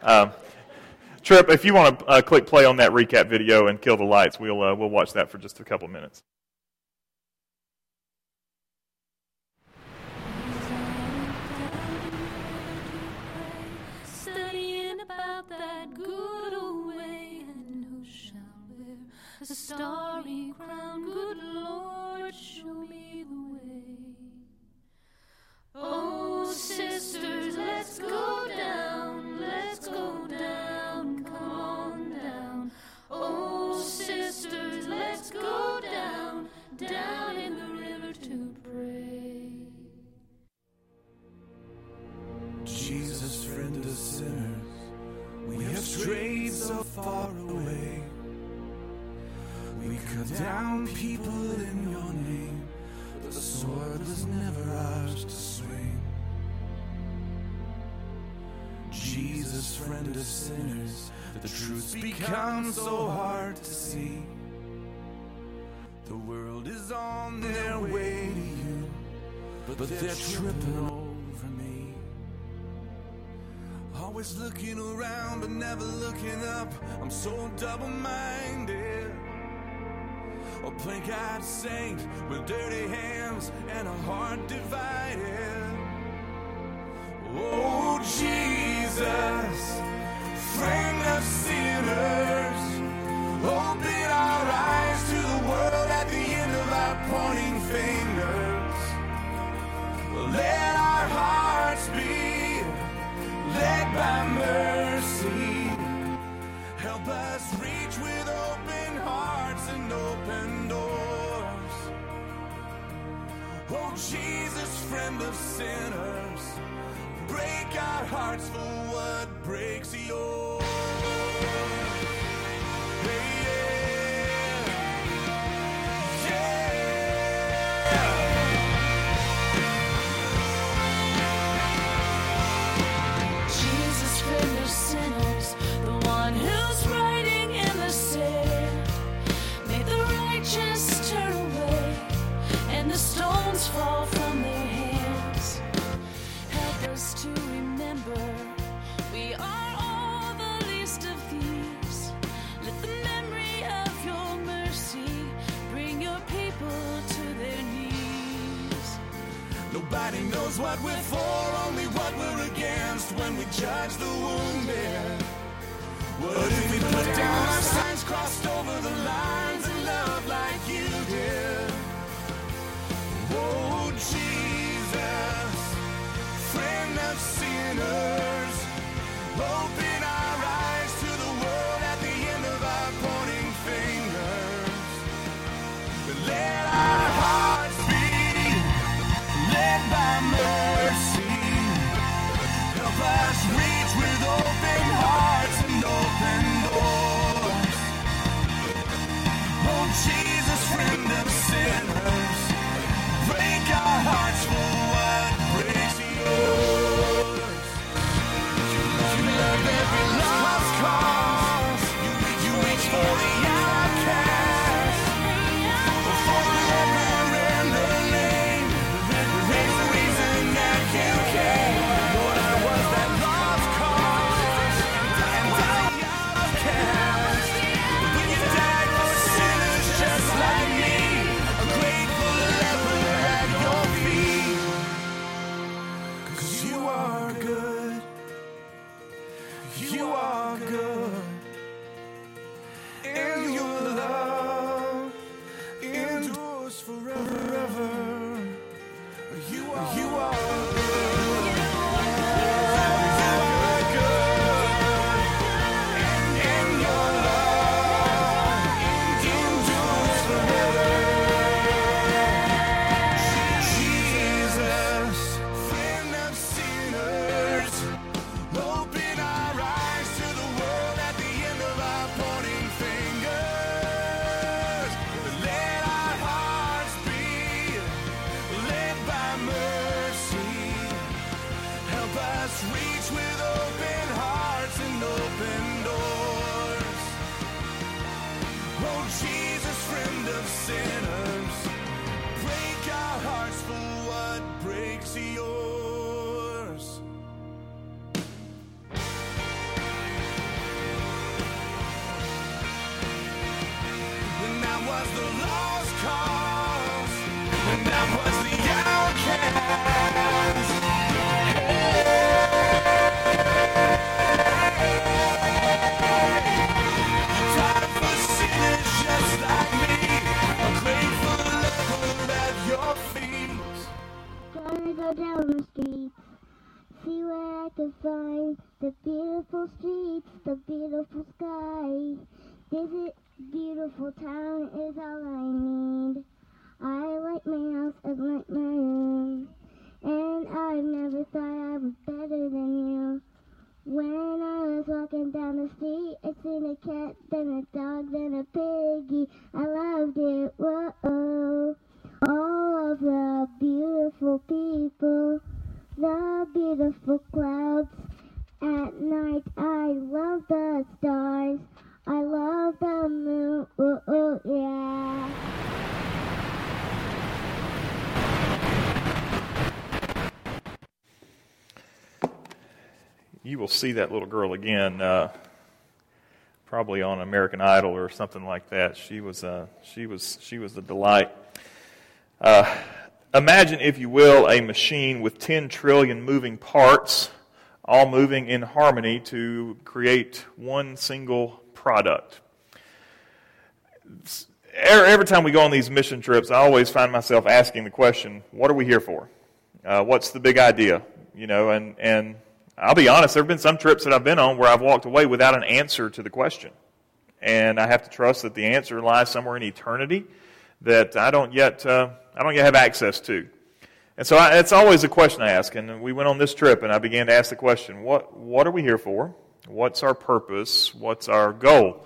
Um, Trip, if you want to uh, click play on that recap video and kill the lights, we'll uh, we'll watch that for just a couple minutes. A starry crown, good Lord, show me the way. Oh, sister. cut down people in your name, but the sword was never ours to swing. Jesus, friend of sinners, the truth's become so hard to see. The world is on their way to you, but they're tripping over me. Always looking around but never looking up. I'm so double-minded. A plank-eyed saint with dirty hands and a heart divided. Oh, Jesus, friend of sinners, open our eyes to the world at the end of our pointing fingers. Let our hearts be led by mercy. Help us reach with open hearts and open doors. Oh, Jesus, friend of sinners, break our hearts for what breaks yours. Hey, yeah. Yeah. Jesus, friend of sinners, the one who's writing in the sand, made the righteous turn away, and the stones fall from their hands. Help us to remember we are all the least of thieves. Let the memory of your mercy bring your people to their knees. Nobody knows what we're for, only what we're against when we judge the wounded. What, what if we put, put down, down our signs, crossed over the lines, and love like you did? Oh, Jesus, friend of sinners, open our eyes to the world at the end of our pointing fingers. But let our hearts be led by mercy. Help us reach with open hearts and open doors. Oh, Jesus, friend of sinners, break our hearts for what breaks yours. You love every lost cause. You, you reach for the outcast. For every rambling, there's a reason that you came. Lord, I was that lost cause, and I was the outcast. When you died for sinners just like me, a grateful leper at your feet. 'Cause you are good. You are good, and your love endures forever. You are, you are good, you are good, and your love endures forever. Jesus, friend of sinners, open our eyes to the world at the end of our pointing fingers. Let our hearts be led by mercy. Help us reach with open hearts and open doors. Oh, Jesus, friend of sinners, break our hearts for what breaks yours. When I was the lost cause, when I was the outcast. Time for sinners just like me, a grateful lover at your feet. Gonna go down the street, see where I can find the beautiful street, the beautiful sky. This is beautiful town is all I need. I like my house and like my room, and I never thought I was better than you. When I was walking down the street, I seen a cat, then a dog, then a piggy. I love loved it, whoa, all of the beautiful people, the beautiful clouds. At night I love the stars, I love the moon, ooh, ooh, yeah. You will see that little girl again, uh, probably on American Idol or something like that. She was a she was she was a delight. Uh, imagine, if you will, a machine with ten trillion moving parts, all moving in harmony to create one single product. Every time we go on these mission trips, I always find myself asking the question, what are we here for? Uh, what's the big idea? You know, and, and I'll be honest, there have been some trips that I've been on where I've walked away without an answer to the question. And I have to trust that the answer lies somewhere in eternity that I don't yet, uh, I don't yet have access to. And so I, it's always a question I ask, and we went on this trip, and I began to ask the question, what what are we here for? What's our purpose? What's our goal?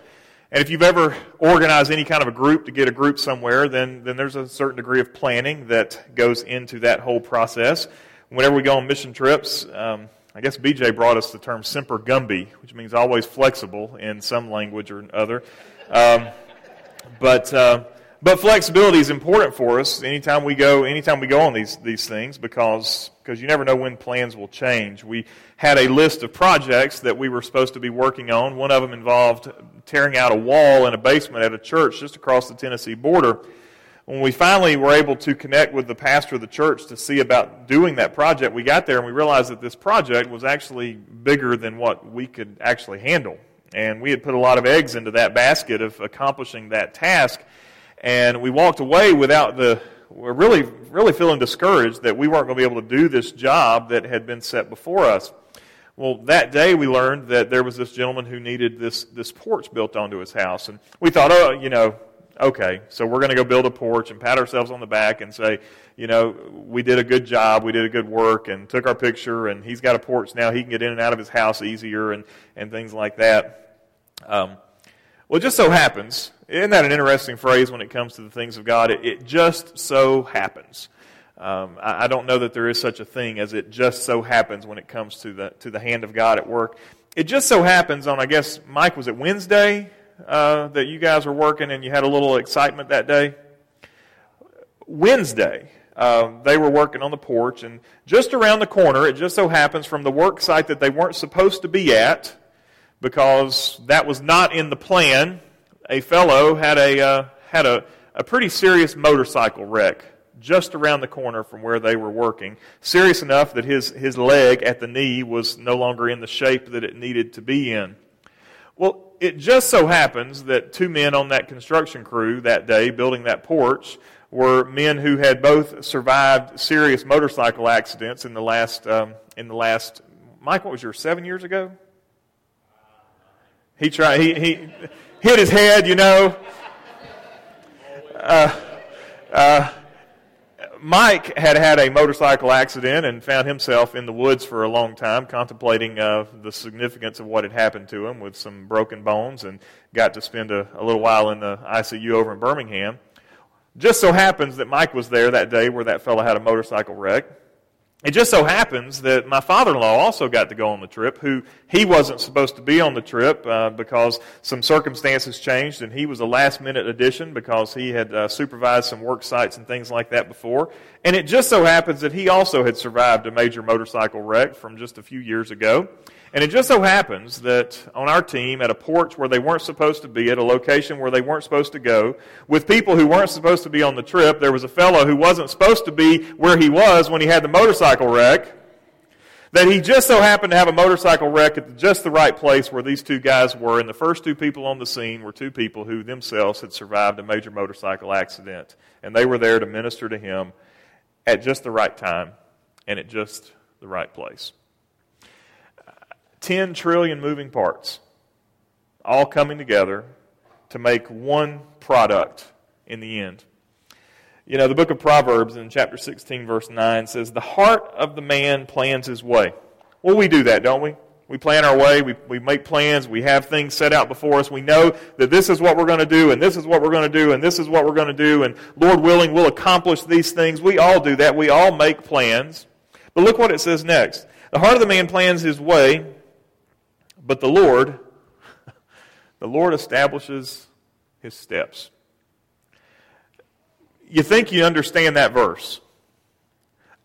And if you've ever organized any kind of a group to get a group somewhere, then, then there's a certain degree of planning that goes into that whole process. Whenever we go on mission trips, um, I guess B J brought us the term semper gumby, which means always flexible in some language or other. Um, but... Uh, But flexibility is important for us anytime we go anytime we go on these these things because because you never know when plans will change. We had a list of projects that we were supposed to be working on. One of them involved tearing out a wall in a basement at a church just across the Tennessee border. When we finally were able to connect with the pastor of the church to see about doing that project, we got there and we realized that this project was actually bigger than what we could actually handle. And we had put a lot of eggs into that basket of accomplishing that task. And we walked away without the, we're really, really feeling discouraged that we weren't going to be able to do this job that had been set before us. Well, that day we learned that there was this gentleman who needed this, this porch built onto his house. And we thought, oh, you know, okay, so we're going to go build a porch and pat ourselves on the back and say, you know, we did a good job, we did a good work, and took our picture, and he's got a porch now, he can get in and out of his house easier, and, and things like that. Um, well, it just so happens. Isn't that an interesting phrase when it comes to the things of God? It, it just so happens. Um, I, I don't know that there is such a thing as it just so happens when it comes to the to the hand of God at work. It just so happens on, I guess, Mike, was it Wednesday uh, that you guys were working and you had a little excitement that day? Wednesday, uh, they were working on the porch, and just around the corner, it just so happens from the work site that they weren't supposed to be at because that was not in the plan, a fellow had a uh, had a, a pretty serious motorcycle wreck just around the corner from where they were working. Serious enough that his, his leg at the knee was no longer in the shape that it needed to be in. Well, it just so happens that two men on that construction crew that day building that porch were men who had both survived serious motorcycle accidents in the last, um, in the last Mike, what was your, seven years ago? He tried, he... he hit his head, you know. Uh, uh, Mike had had a motorcycle accident and found himself in the woods for a long time, contemplating uh, the significance of what had happened to him with some broken bones, and got to spend a, a little while in the I C U over in Birmingham. Just so happens that Mike was there that day where that fellow had a motorcycle wreck. It just so happens that my father-in-law also got to go on the trip, who he wasn't supposed to be on the trip uh, because some circumstances changed, and he was a last-minute addition because he had uh, supervised some work sites and things like that before. And it just so happens that he also had survived a major motorcycle wreck from just a few years ago. And it just so happens that on our team, at a porch where they weren't supposed to be, at a location where they weren't supposed to go, with people who weren't supposed to be on the trip, there was a fellow who wasn't supposed to be where he was when he had the motorcycle wreck, that he just so happened to have a motorcycle wreck at just the right place where these two guys were, and the first two people on the scene were two people who themselves had survived a major motorcycle accident, and they were there to minister to him at just the right time and at just the right place. Ten trillion moving parts, all coming together to make one product in the end. You know, the book of Proverbs in chapter sixteen, verse nine says, the heart of the man plans his way. Well, we do that, don't we? We plan our way, we, we make plans, we have things set out before us. We know that this is what we're going to do, and this is what we're going to do, and this is what we're going to do, and Lord willing, we'll accomplish these things. We all do that. We all make plans. But look what it says next. The heart of the man plans his way, but the Lord, the Lord establishes his steps. You think you understand that verse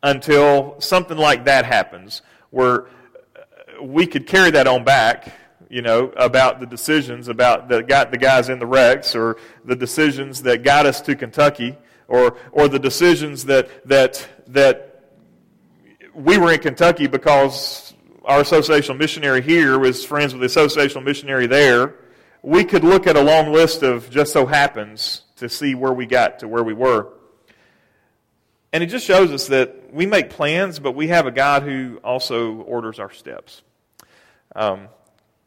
until something like that happens, where we could carry that on back, you know, about the decisions, about the got the guys in the wrecks, or the decisions that got us to Kentucky, or or the decisions that that that we were in Kentucky because our associational missionary here was friends with the associational missionary there. We could look at a long list of just so happens to see where we got to where we were. And it just shows us that we make plans, but we have a God who also orders our steps. Um,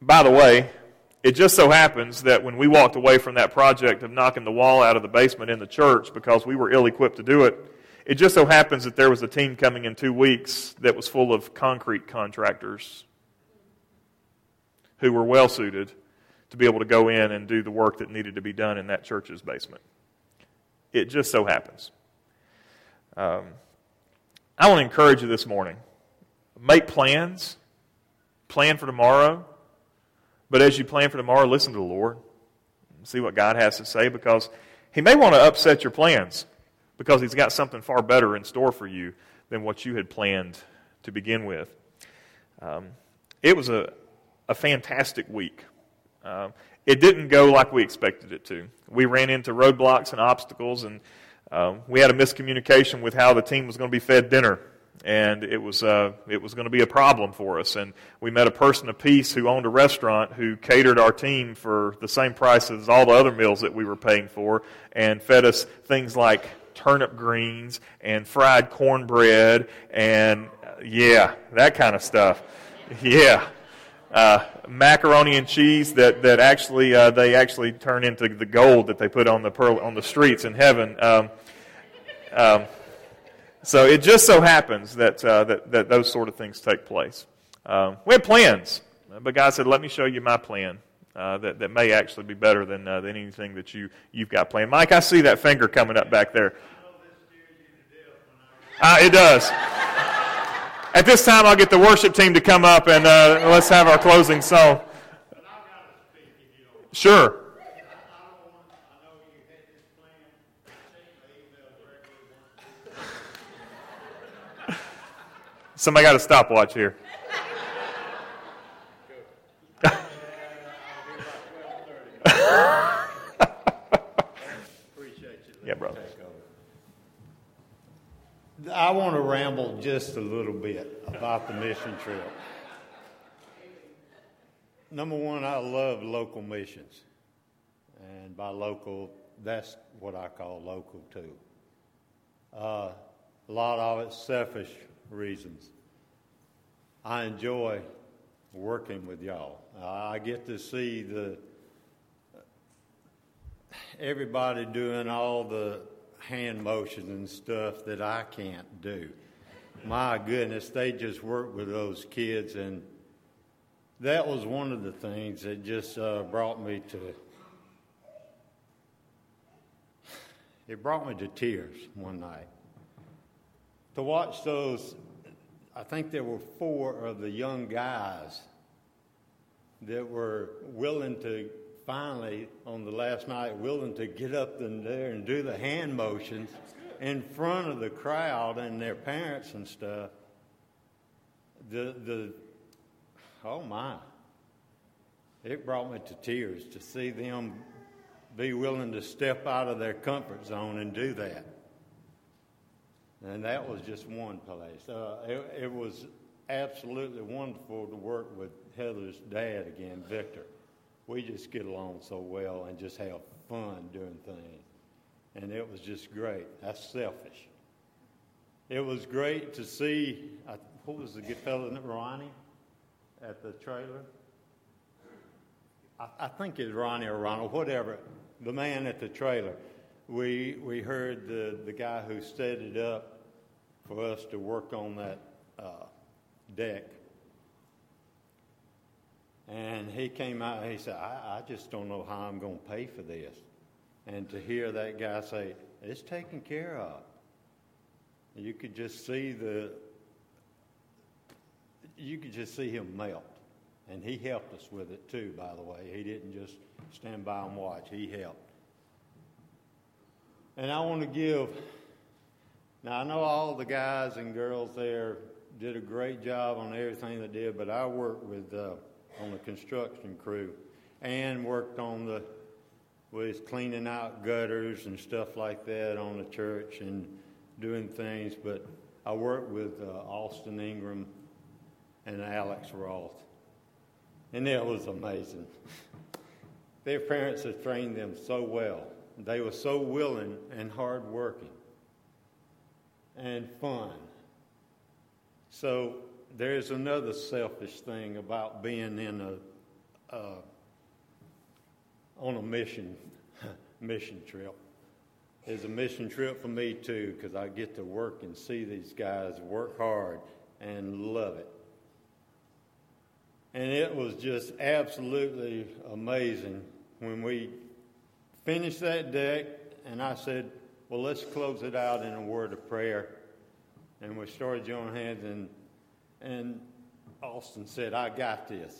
by the way, it just so happens that when we walked away from that project of knocking the wall out of the basement in the church because we were ill-equipped to do it, it just so happens that there was a team coming in two weeks that was full of concrete contractors who were well-suited to be able to go in and do the work that needed to be done in that church's basement. It just so happens. Um, I want to encourage you this morning. Make plans. Plan for tomorrow. But as you plan for tomorrow, listen to the Lord. See what God has to say, because He may want to upset your plans because He's got something far better in store for you than what you had planned to begin with. Um, it was a, a fantastic week. Um, it didn't go like we expected it to. We ran into roadblocks and obstacles, and Um, we had a miscommunication with how the team was going to be fed dinner, and it was uh, it was going to be a problem for us. And we met a person apiece who owned a restaurant who catered our team for the same price as all the other meals that we were paying for, and fed us things like turnip greens and fried cornbread and, uh, yeah, that kind of stuff. Yeah. Uh, macaroni and cheese that that actually uh, they actually turn into the gold that they put on the pearl, on the streets in heaven. Um, um, so it just so happens that uh, that that those sort of things take place. Um, we had plans, but God said, "Let me show you my plan uh, that that may actually be better than uh, than anything that you you've got planned." Mike, I see that finger coming up back there. Uh, it does. At this time, I'll get the worship team to come up, and uh, let's have our closing song. Sure. Somebody got a stopwatch here. Yeah, brother. I want to ramble just a little bit about the mission trip. Number one, I love local missions. And by local, that's what I call local too. Uh, a lot of it's selfish reasons. I enjoy working with y'all. I get to see the everybody doing all the hand motions and stuff that I can't do. My goodness, they just work with those kids, and that was one of the things that just uh, brought me to, it brought me to tears one night. To watch those, I think there were four of the young guys that were willing to finally, on the last night, willing to get up in there and do the hand motions in front of the crowd and their parents and stuff. The, the, oh my. It brought me to tears to see them be willing to step out of their comfort zone and do that. And that was just one place. Uh, it, it was absolutely wonderful to work with Heather's dad again, Victor. We just get along so well and just have fun doing things. And it was just great. That's selfish. It was great to see, I, what was the good fellow, Ronnie, at the trailer? I, I think it's Ronnie or Ronald, whatever, the man at the trailer. We we heard the, the guy who set it up for us to work on that uh, deck. And he came out and he said, I, I just don't know how I'm going to pay for this. And to hear that guy say, it's taken care of. You could just see the, you could just see him melt. And he helped us with it too, by the way. He didn't just stand by and watch. He helped. And I want to give, now I know all the guys and girls there did a great job on everything they did, but I worked with, uh, on the construction crew. Ann worked on the, was cleaning out gutters and stuff like that on the church and doing things, but I worked with uh, Austin Ingram and Alex Roth, and that was amazing. Their parents had trained them so well. They were so willing and hardworking and fun. So there's another selfish thing about being in a uh, on a mission mission trip. It's a mission trip for me too, because I get to work and see these guys work hard and love it. And it was just absolutely amazing when we finished that deck, and I said, well, let's close it out in a word of prayer. And we started joining hands, and and Austin said, I got this.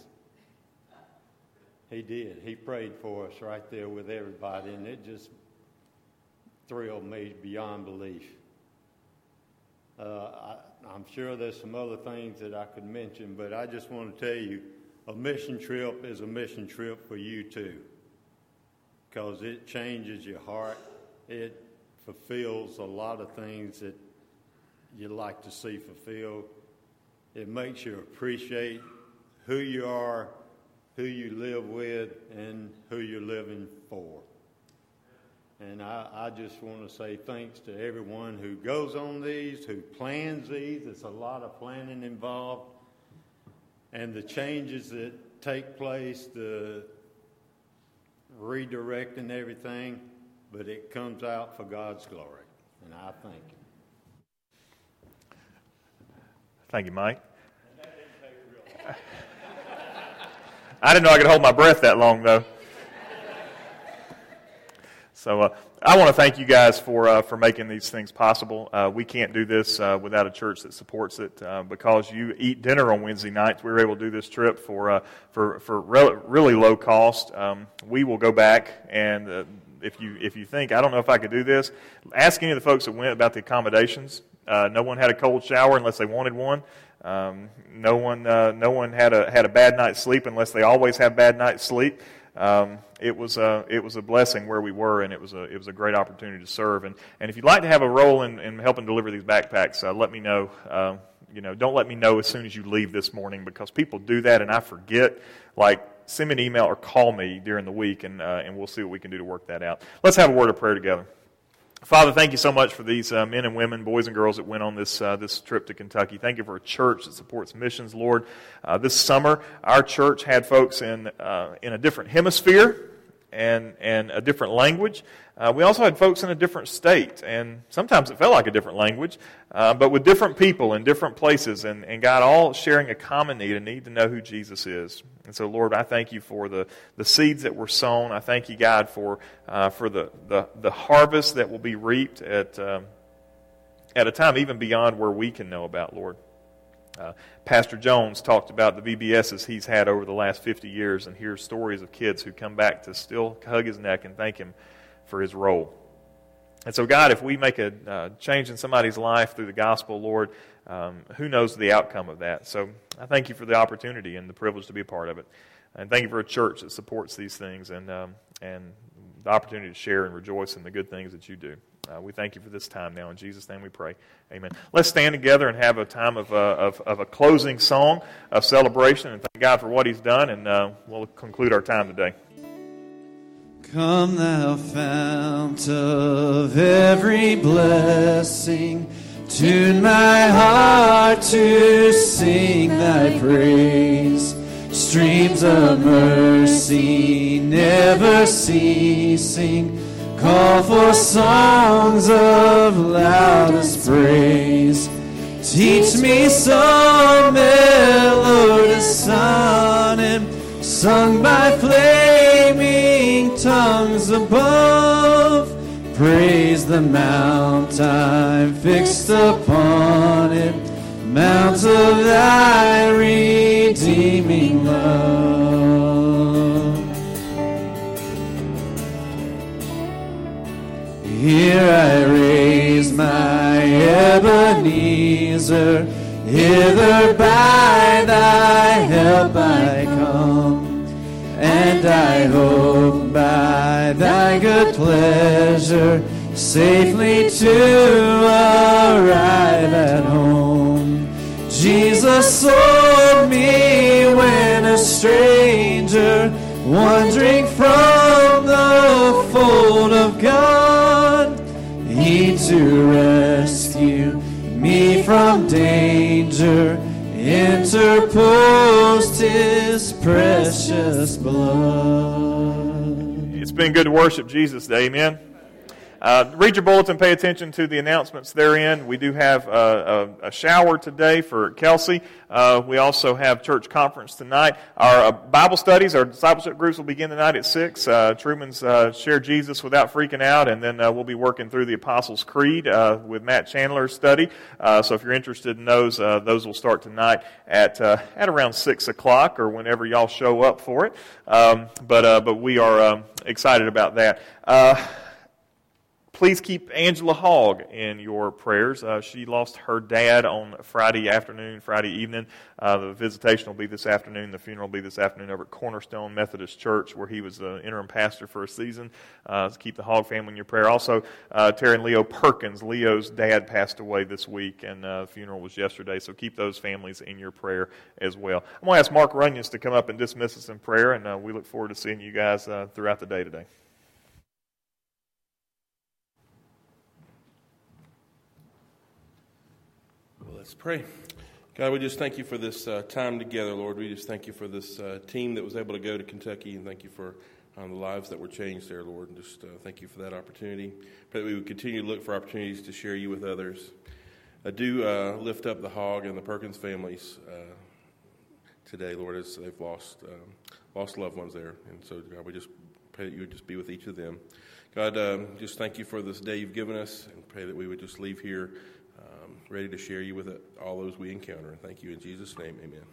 He did. He prayed for us right there with everybody, and it just thrilled me beyond belief. Uh, I, I'm sure there's some other things that I could mention, but I just want to tell you, a mission trip is a mission trip for you too, because it changes your heart. It fulfills a lot of things that you like to see fulfilled. It makes you appreciate who you are, who you live with, and who you're living for. And I, I just want to say thanks to everyone who goes on these, who plans these. There's a lot of planning involved. And the changes that take place, the redirecting everything, but it comes out for God's glory. And I thank you. Thank you, Mike. And that didn't take real long. I didn't know I could hold my breath that long, though. So uh, I want to thank you guys for uh, for making these things possible. Uh, we can't do this uh, without a church that supports it. Uh, because you eat dinner on Wednesday nights, we were able to do this trip for uh, for for re- really low cost. Um, we will go back and. Uh, If you if you think, I don't know if I could do this, ask any of the folks that went about the accommodations. Uh, no one had a cold shower unless they wanted one. Um, no one uh, no one had a had a bad night's sleep unless they always have bad night's sleep. Um, it was a it was a blessing where we were, and it was a it was a great opportunity to serve. And and if you'd like to have a role in, in helping deliver these backpacks, uh, let me know. Uh, you know, don't let me know as soon as you leave this morning, because people do that, and I forget. Like. Send me an email or call me during the week, and uh, and we'll see what we can do to work that out. Let's have a word of prayer together. Father, thank you so much for these uh, men and women, boys and girls that went on this uh, this trip to Kentucky. Thank you for a church that supports missions, Lord. Uh, this summer, our church had folks in uh, in a different hemisphere and and a different language. Uh, we also had folks in a different state, and sometimes it felt like a different language, uh, but with different people in different places, and, and God all sharing a common need, a need to know who Jesus is. And so, Lord, I thank you for the, the seeds that were sown. I thank you, God, for uh, for the, the, the harvest that will be reaped at um, at a time even beyond where we can know about, Lord. Uh, Pastor Jones talked about the V B S's he's had over the last fifty years and hears stories of kids who come back to still hug his neck and thank him for his role. And so, God, if we make a uh, change in somebody's life through the gospel, Lord, um, who knows the outcome of that? So I thank you for the opportunity and the privilege to be a part of it. And thank you for a church that supports these things and um, and the opportunity to share and rejoice in the good things that you do. Uh, we thank you for this time now. In Jesus' name we pray. Amen. Let's stand together and have a time of, uh, of, of a closing song of celebration and thank God for what he's done, and uh, we'll conclude our time today. Come thou fount of every blessing, tune my heart to sing thy praise. Streams of mercy never ceasing, call for songs of loudest praise. Teach me some melodious sonnet, tongues above. Praise the mount I'm fixed upon it, mount of thy redeeming love. Here I raise my Ebenezer, hither by thy help I come. And I hope by thy good pleasure safely to arrive at home. Jesus sold me when a stranger, wandering from the fold of God. He to rescue me from danger interposed his precious blood. It's been good to worship Jesus today, amen. Uh, read your bulletin, pay attention to the announcements therein. We do have uh, a, a shower today for Kelsey. Uh, we also have church conference tonight. Our uh, Bible studies, our discipleship groups will begin tonight at six. Uh, Truman's uh, Share Jesus Without Freaking Out, and then uh, we'll be working through the Apostles' Creed uh, with Matt Chandler's study. Uh, so if you're interested in those, uh, those will start tonight at uh, at around six o'clock or whenever y'all show up for it. Um, but, uh, but we are um, excited about that. Uh, Please keep Angela Hogg in your prayers. Uh, she lost her dad on Friday afternoon, Friday evening. Uh, the visitation will be this afternoon. The funeral will be this afternoon over at Cornerstone Methodist Church, where he was the interim pastor for a season. Uh, so keep the Hogg family in your prayer. Also, uh, Terry and Leo Perkins, Leo's dad, passed away this week, and uh, the funeral was yesterday. So keep those families in your prayer as well. I'm going to ask Mark Runyons to come up and dismiss us in prayer, and uh, we look forward to seeing you guys uh, throughout the day today. Let's pray. God, we just thank you for this uh, time together, Lord. We just thank you for this uh, team that was able to go to Kentucky, and thank you for um, the lives that were changed there, Lord. And just uh, thank you for that opportunity. Pray that we would continue to look for opportunities to share you with others. I do uh, lift up the Hogg and the Perkins families uh, today, Lord, as they've lost um, lost loved ones there. And so, God, we just pray that you would just be with each of them. God, um, just thank you for this day you've given us, and pray that we would just leave here ready to share you with all those we encounter. Thank you in Jesus' name, amen.